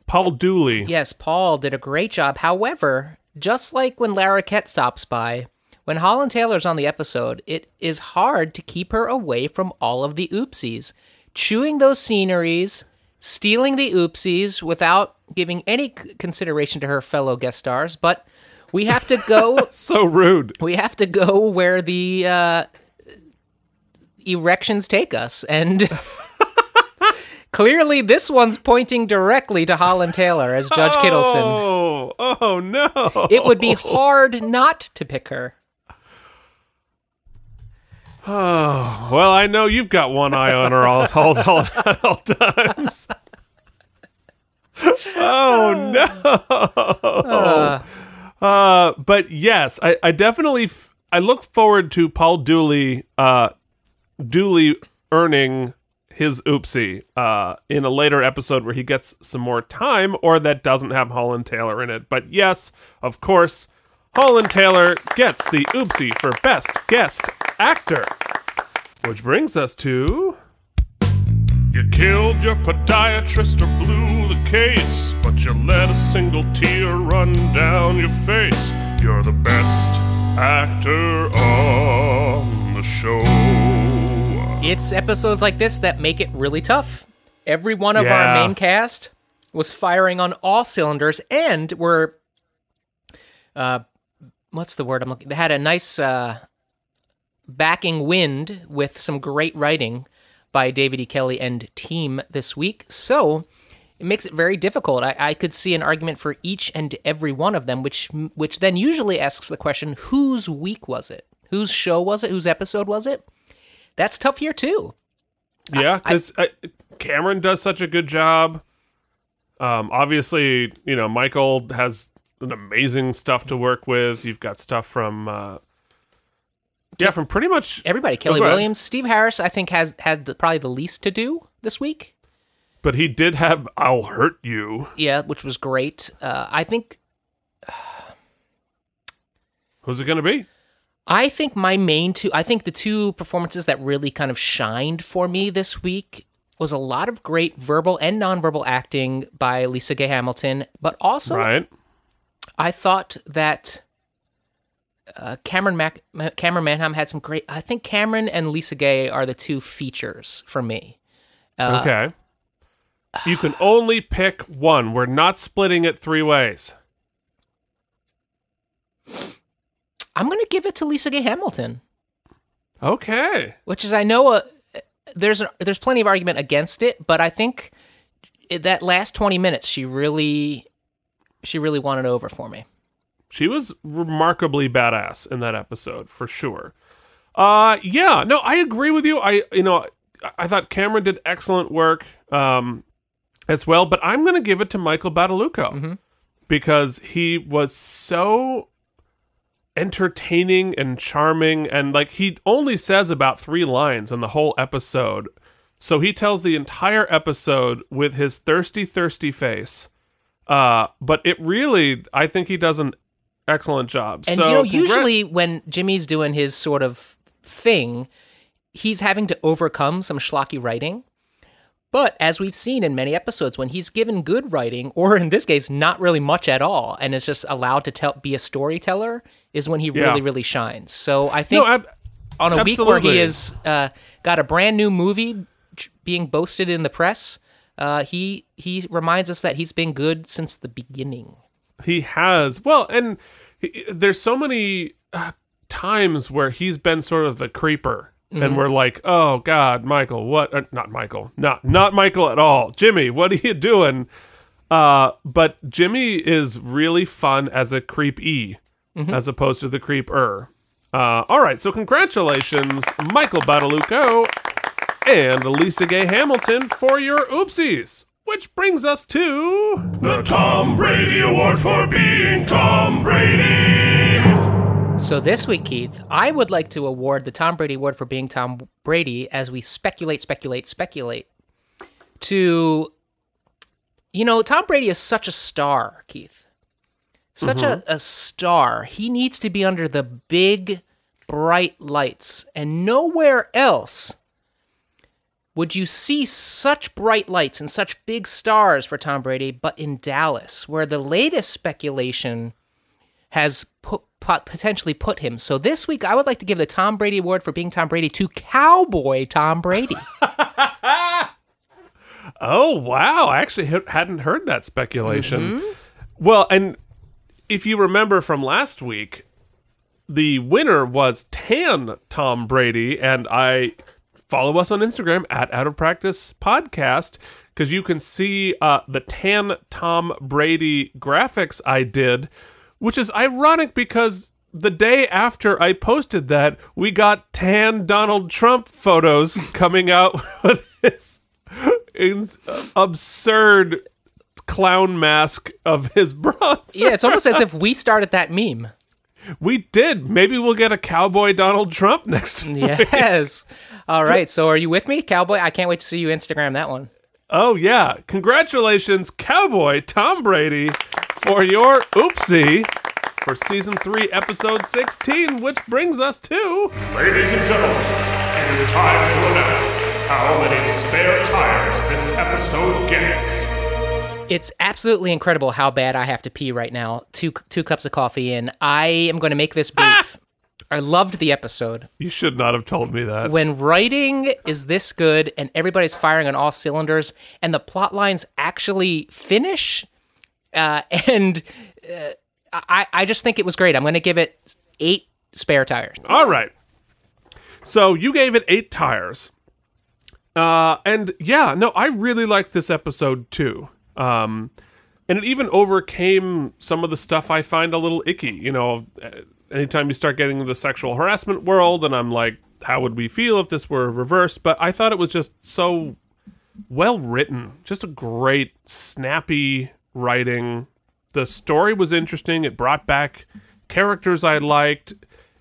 Paul Dooley. Yes, Paul did a great job. However, just like when Lara Kett stops by, when Holland Taylor's on the episode, it is hard to keep her away from all of the oopsies. Chewing those sceneries... stealing the oopsies without giving any consideration to her fellow guest stars. But we have to go... So rude. We have to go where the erections take us. And... Clearly, this one's pointing directly to Holland Taylor as Judge Kittleson. Oh, no. It would be hard not to pick her. Oh, well, I know you've got one eye on her all times. Oh, no. But yes, I definitely, I look forward to Paul Dooley, earning... his oopsie in a later episode where he gets some more time or that doesn't have Holland Taylor in it. But yes, of course, Holland Taylor gets the oopsie for Best Guest Actor. Which brings us to... You killed your podiatrist or blew the case, but you let a single tear run down your face. You're the best actor on the show. It's episodes like this that make it really tough. Every one of our main cast was firing on all cylinders and were, what's the word I'm looking? They had a nice backing wind with some great writing by David E. Kelly and team this week. So it makes it very difficult. I could see an argument for each and every one of them, which then usually asks the question: whose week was it? Whose show was it? Whose episode was it? That's tough here, too. Yeah, because Cameron does such a good job. Obviously, you know, Michael has an amazing stuff to work with. You've got stuff from, from pretty much... everybody. Kelly Williams. Steve Harris, I think, had probably the least to do this week. But he did have I'll Hurt You. Yeah, which was great. I think... Who's it going to be? I think the two performances that really kind of shined for me this week was a lot of great verbal and nonverbal acting by Lisa Gay Hamilton, but also I thought that Cameron Manheim had some great... I think Cameron and Lisa Gay are the two features for me. Okay. You can only pick one. We're not splitting it three ways. I'm going to give it to Lisa Gay Hamilton. Okay. Which is, I know there's plenty of argument against it, but I think that last 20 minutes, she really won it over for me. She was remarkably badass in that episode, for sure. No, I agree with you. I thought Cameron did excellent work as well, but I'm going to give it to Michael Badalucco because he was so... entertaining and charming, and like he only says about 3 lines in the whole episode, so he tells the entire episode with his thirsty face, but it really, I think he does an excellent job. And so, you know, usually when Jimmy's doing his sort of thing, he's having to overcome some schlocky writing, but as we've seen in many episodes, when he's given good writing, or in this case not really much at all, and is just allowed to be a storyteller, is when he really shines. So I think on a week where he has got a brand new movie being boasted in the press, he reminds us that he's been good since the beginning. He has. Well, and there's so many times where he's been sort of the creeper, and we're like, oh God, Michael, what? Not Michael. Not Michael at all. Jimmy, what are you doing? But Jimmy is really fun as a creep-y. As opposed to the creeper. All right, so congratulations, Michael Badalucco and Lisa Gay Hamilton for your oopsies, which brings us to... the Tom Brady Award for being Tom Brady. So this week, Keith, I would like to award the Tom Brady Award for being Tom Brady, as we speculate, to... You know, Tom Brady is such a star, Keith. Such a star. He needs to be under the big, bright lights. And nowhere else would you see such bright lights and such big stars for Tom Brady but in Dallas, where the latest speculation has potentially put him. So this week, I would like to give the Tom Brady Award for being Tom Brady to Cowboy Tom Brady. Oh, wow. I actually hadn't heard that speculation. Mm-hmm. Well, and if you remember from last week, the winner was Tan Tom Brady, and I follow us on Instagram at Out of Practice Podcast, because you can see the Tan Tom Brady graphics I did, which is ironic because the day after I posted that, we got Tan Donald Trump photos coming out with this absurd clown mask of his bronze. Yeah, it's almost as if we started that meme. We did. Maybe we'll get a cowboy Donald Trump next time. Yes. All right. So are you with me, Cowboy? I can't wait to see you Instagram that one. Oh, yeah. Congratulations, Cowboy Tom Brady, for your oopsie for Season 3, Episode 16, which brings us to... Ladies and gentlemen, it is time to announce how many spare tires this episode gets. It's absolutely incredible how bad I have to pee right now. Two cups of coffee in. I am going to make this brief. I loved the episode. You should not have told me that. When writing is this good and everybody's firing on all cylinders and the plot lines actually finish, I just think it was great. I'm going to give it 8 spare tires. All right. So you gave it 8 tires. And yeah, no, I really liked this episode too. And it even overcame some of the stuff I find a little icky. You know, anytime you start getting into the sexual harassment world, and I'm like, how would we feel if this were reversed? But I thought it was just so well written. Just a great, snappy writing. The story was interesting. It brought back characters I liked.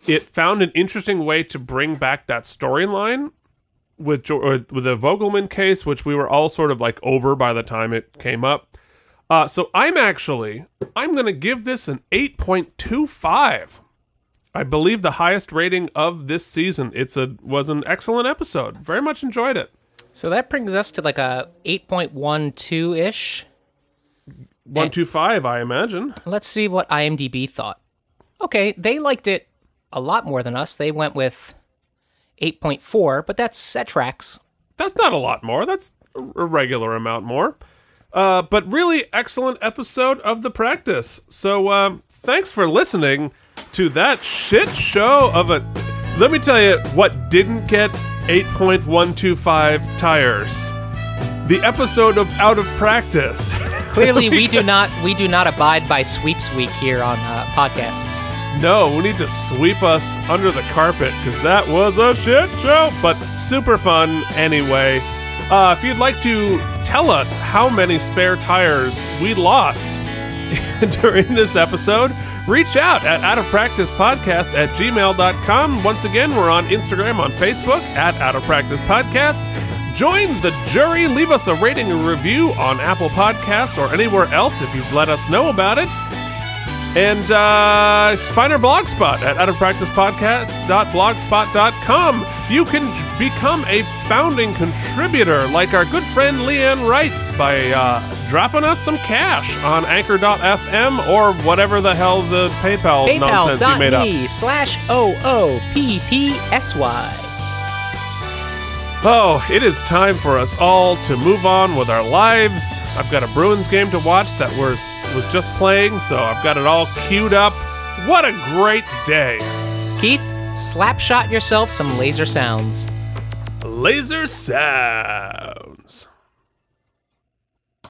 It found an interesting way to bring back that storyline with the Vogelman case, which we were all sort of like over by the time it came up. So I'm going to give this an 8.25. I believe the highest rating of this season. It was an excellent episode. Very much enjoyed it. So that brings us to like a 8.12-ish. 125, I imagine. Let's see what IMDb thought. Okay, they liked it a lot more than us. They went with 8.4, but that tracks. That's not a lot more. That's a regular amount more. But really excellent episode of The Practice. So thanks for listening to that shit show of a... Let me tell you what didn't get 8.125 tires. The episode of Out of Practice. Clearly, we do not abide by sweeps week here on podcasts. No, we need to sweep us under the carpet, because that was a shit show, but super fun anyway. If you'd like to tell us how many spare tires we lost during this episode, reach out at outofpracticepodcast@gmail.com. Once again, we're on Instagram, on Facebook, at Out of Practice Podcast. Join the jury. Leave us a rating and review on Apple Podcasts or anywhere else if you've let us know about it. And find our blog spot at outofpracticepodcast.blogspot.com. You can become a founding contributor like our good friend Leanne Writes by dropping us some cash on Anchor.fm or whatever the hell the PayPal nonsense you made up. PayPal.me/OOPPSY. Oh, it is time for us all to move on with our lives. I've got a Bruins game to watch that was just playing, so I've got it all queued up. What a great day. Keith, slapshot yourself some laser sounds. Laser sounds.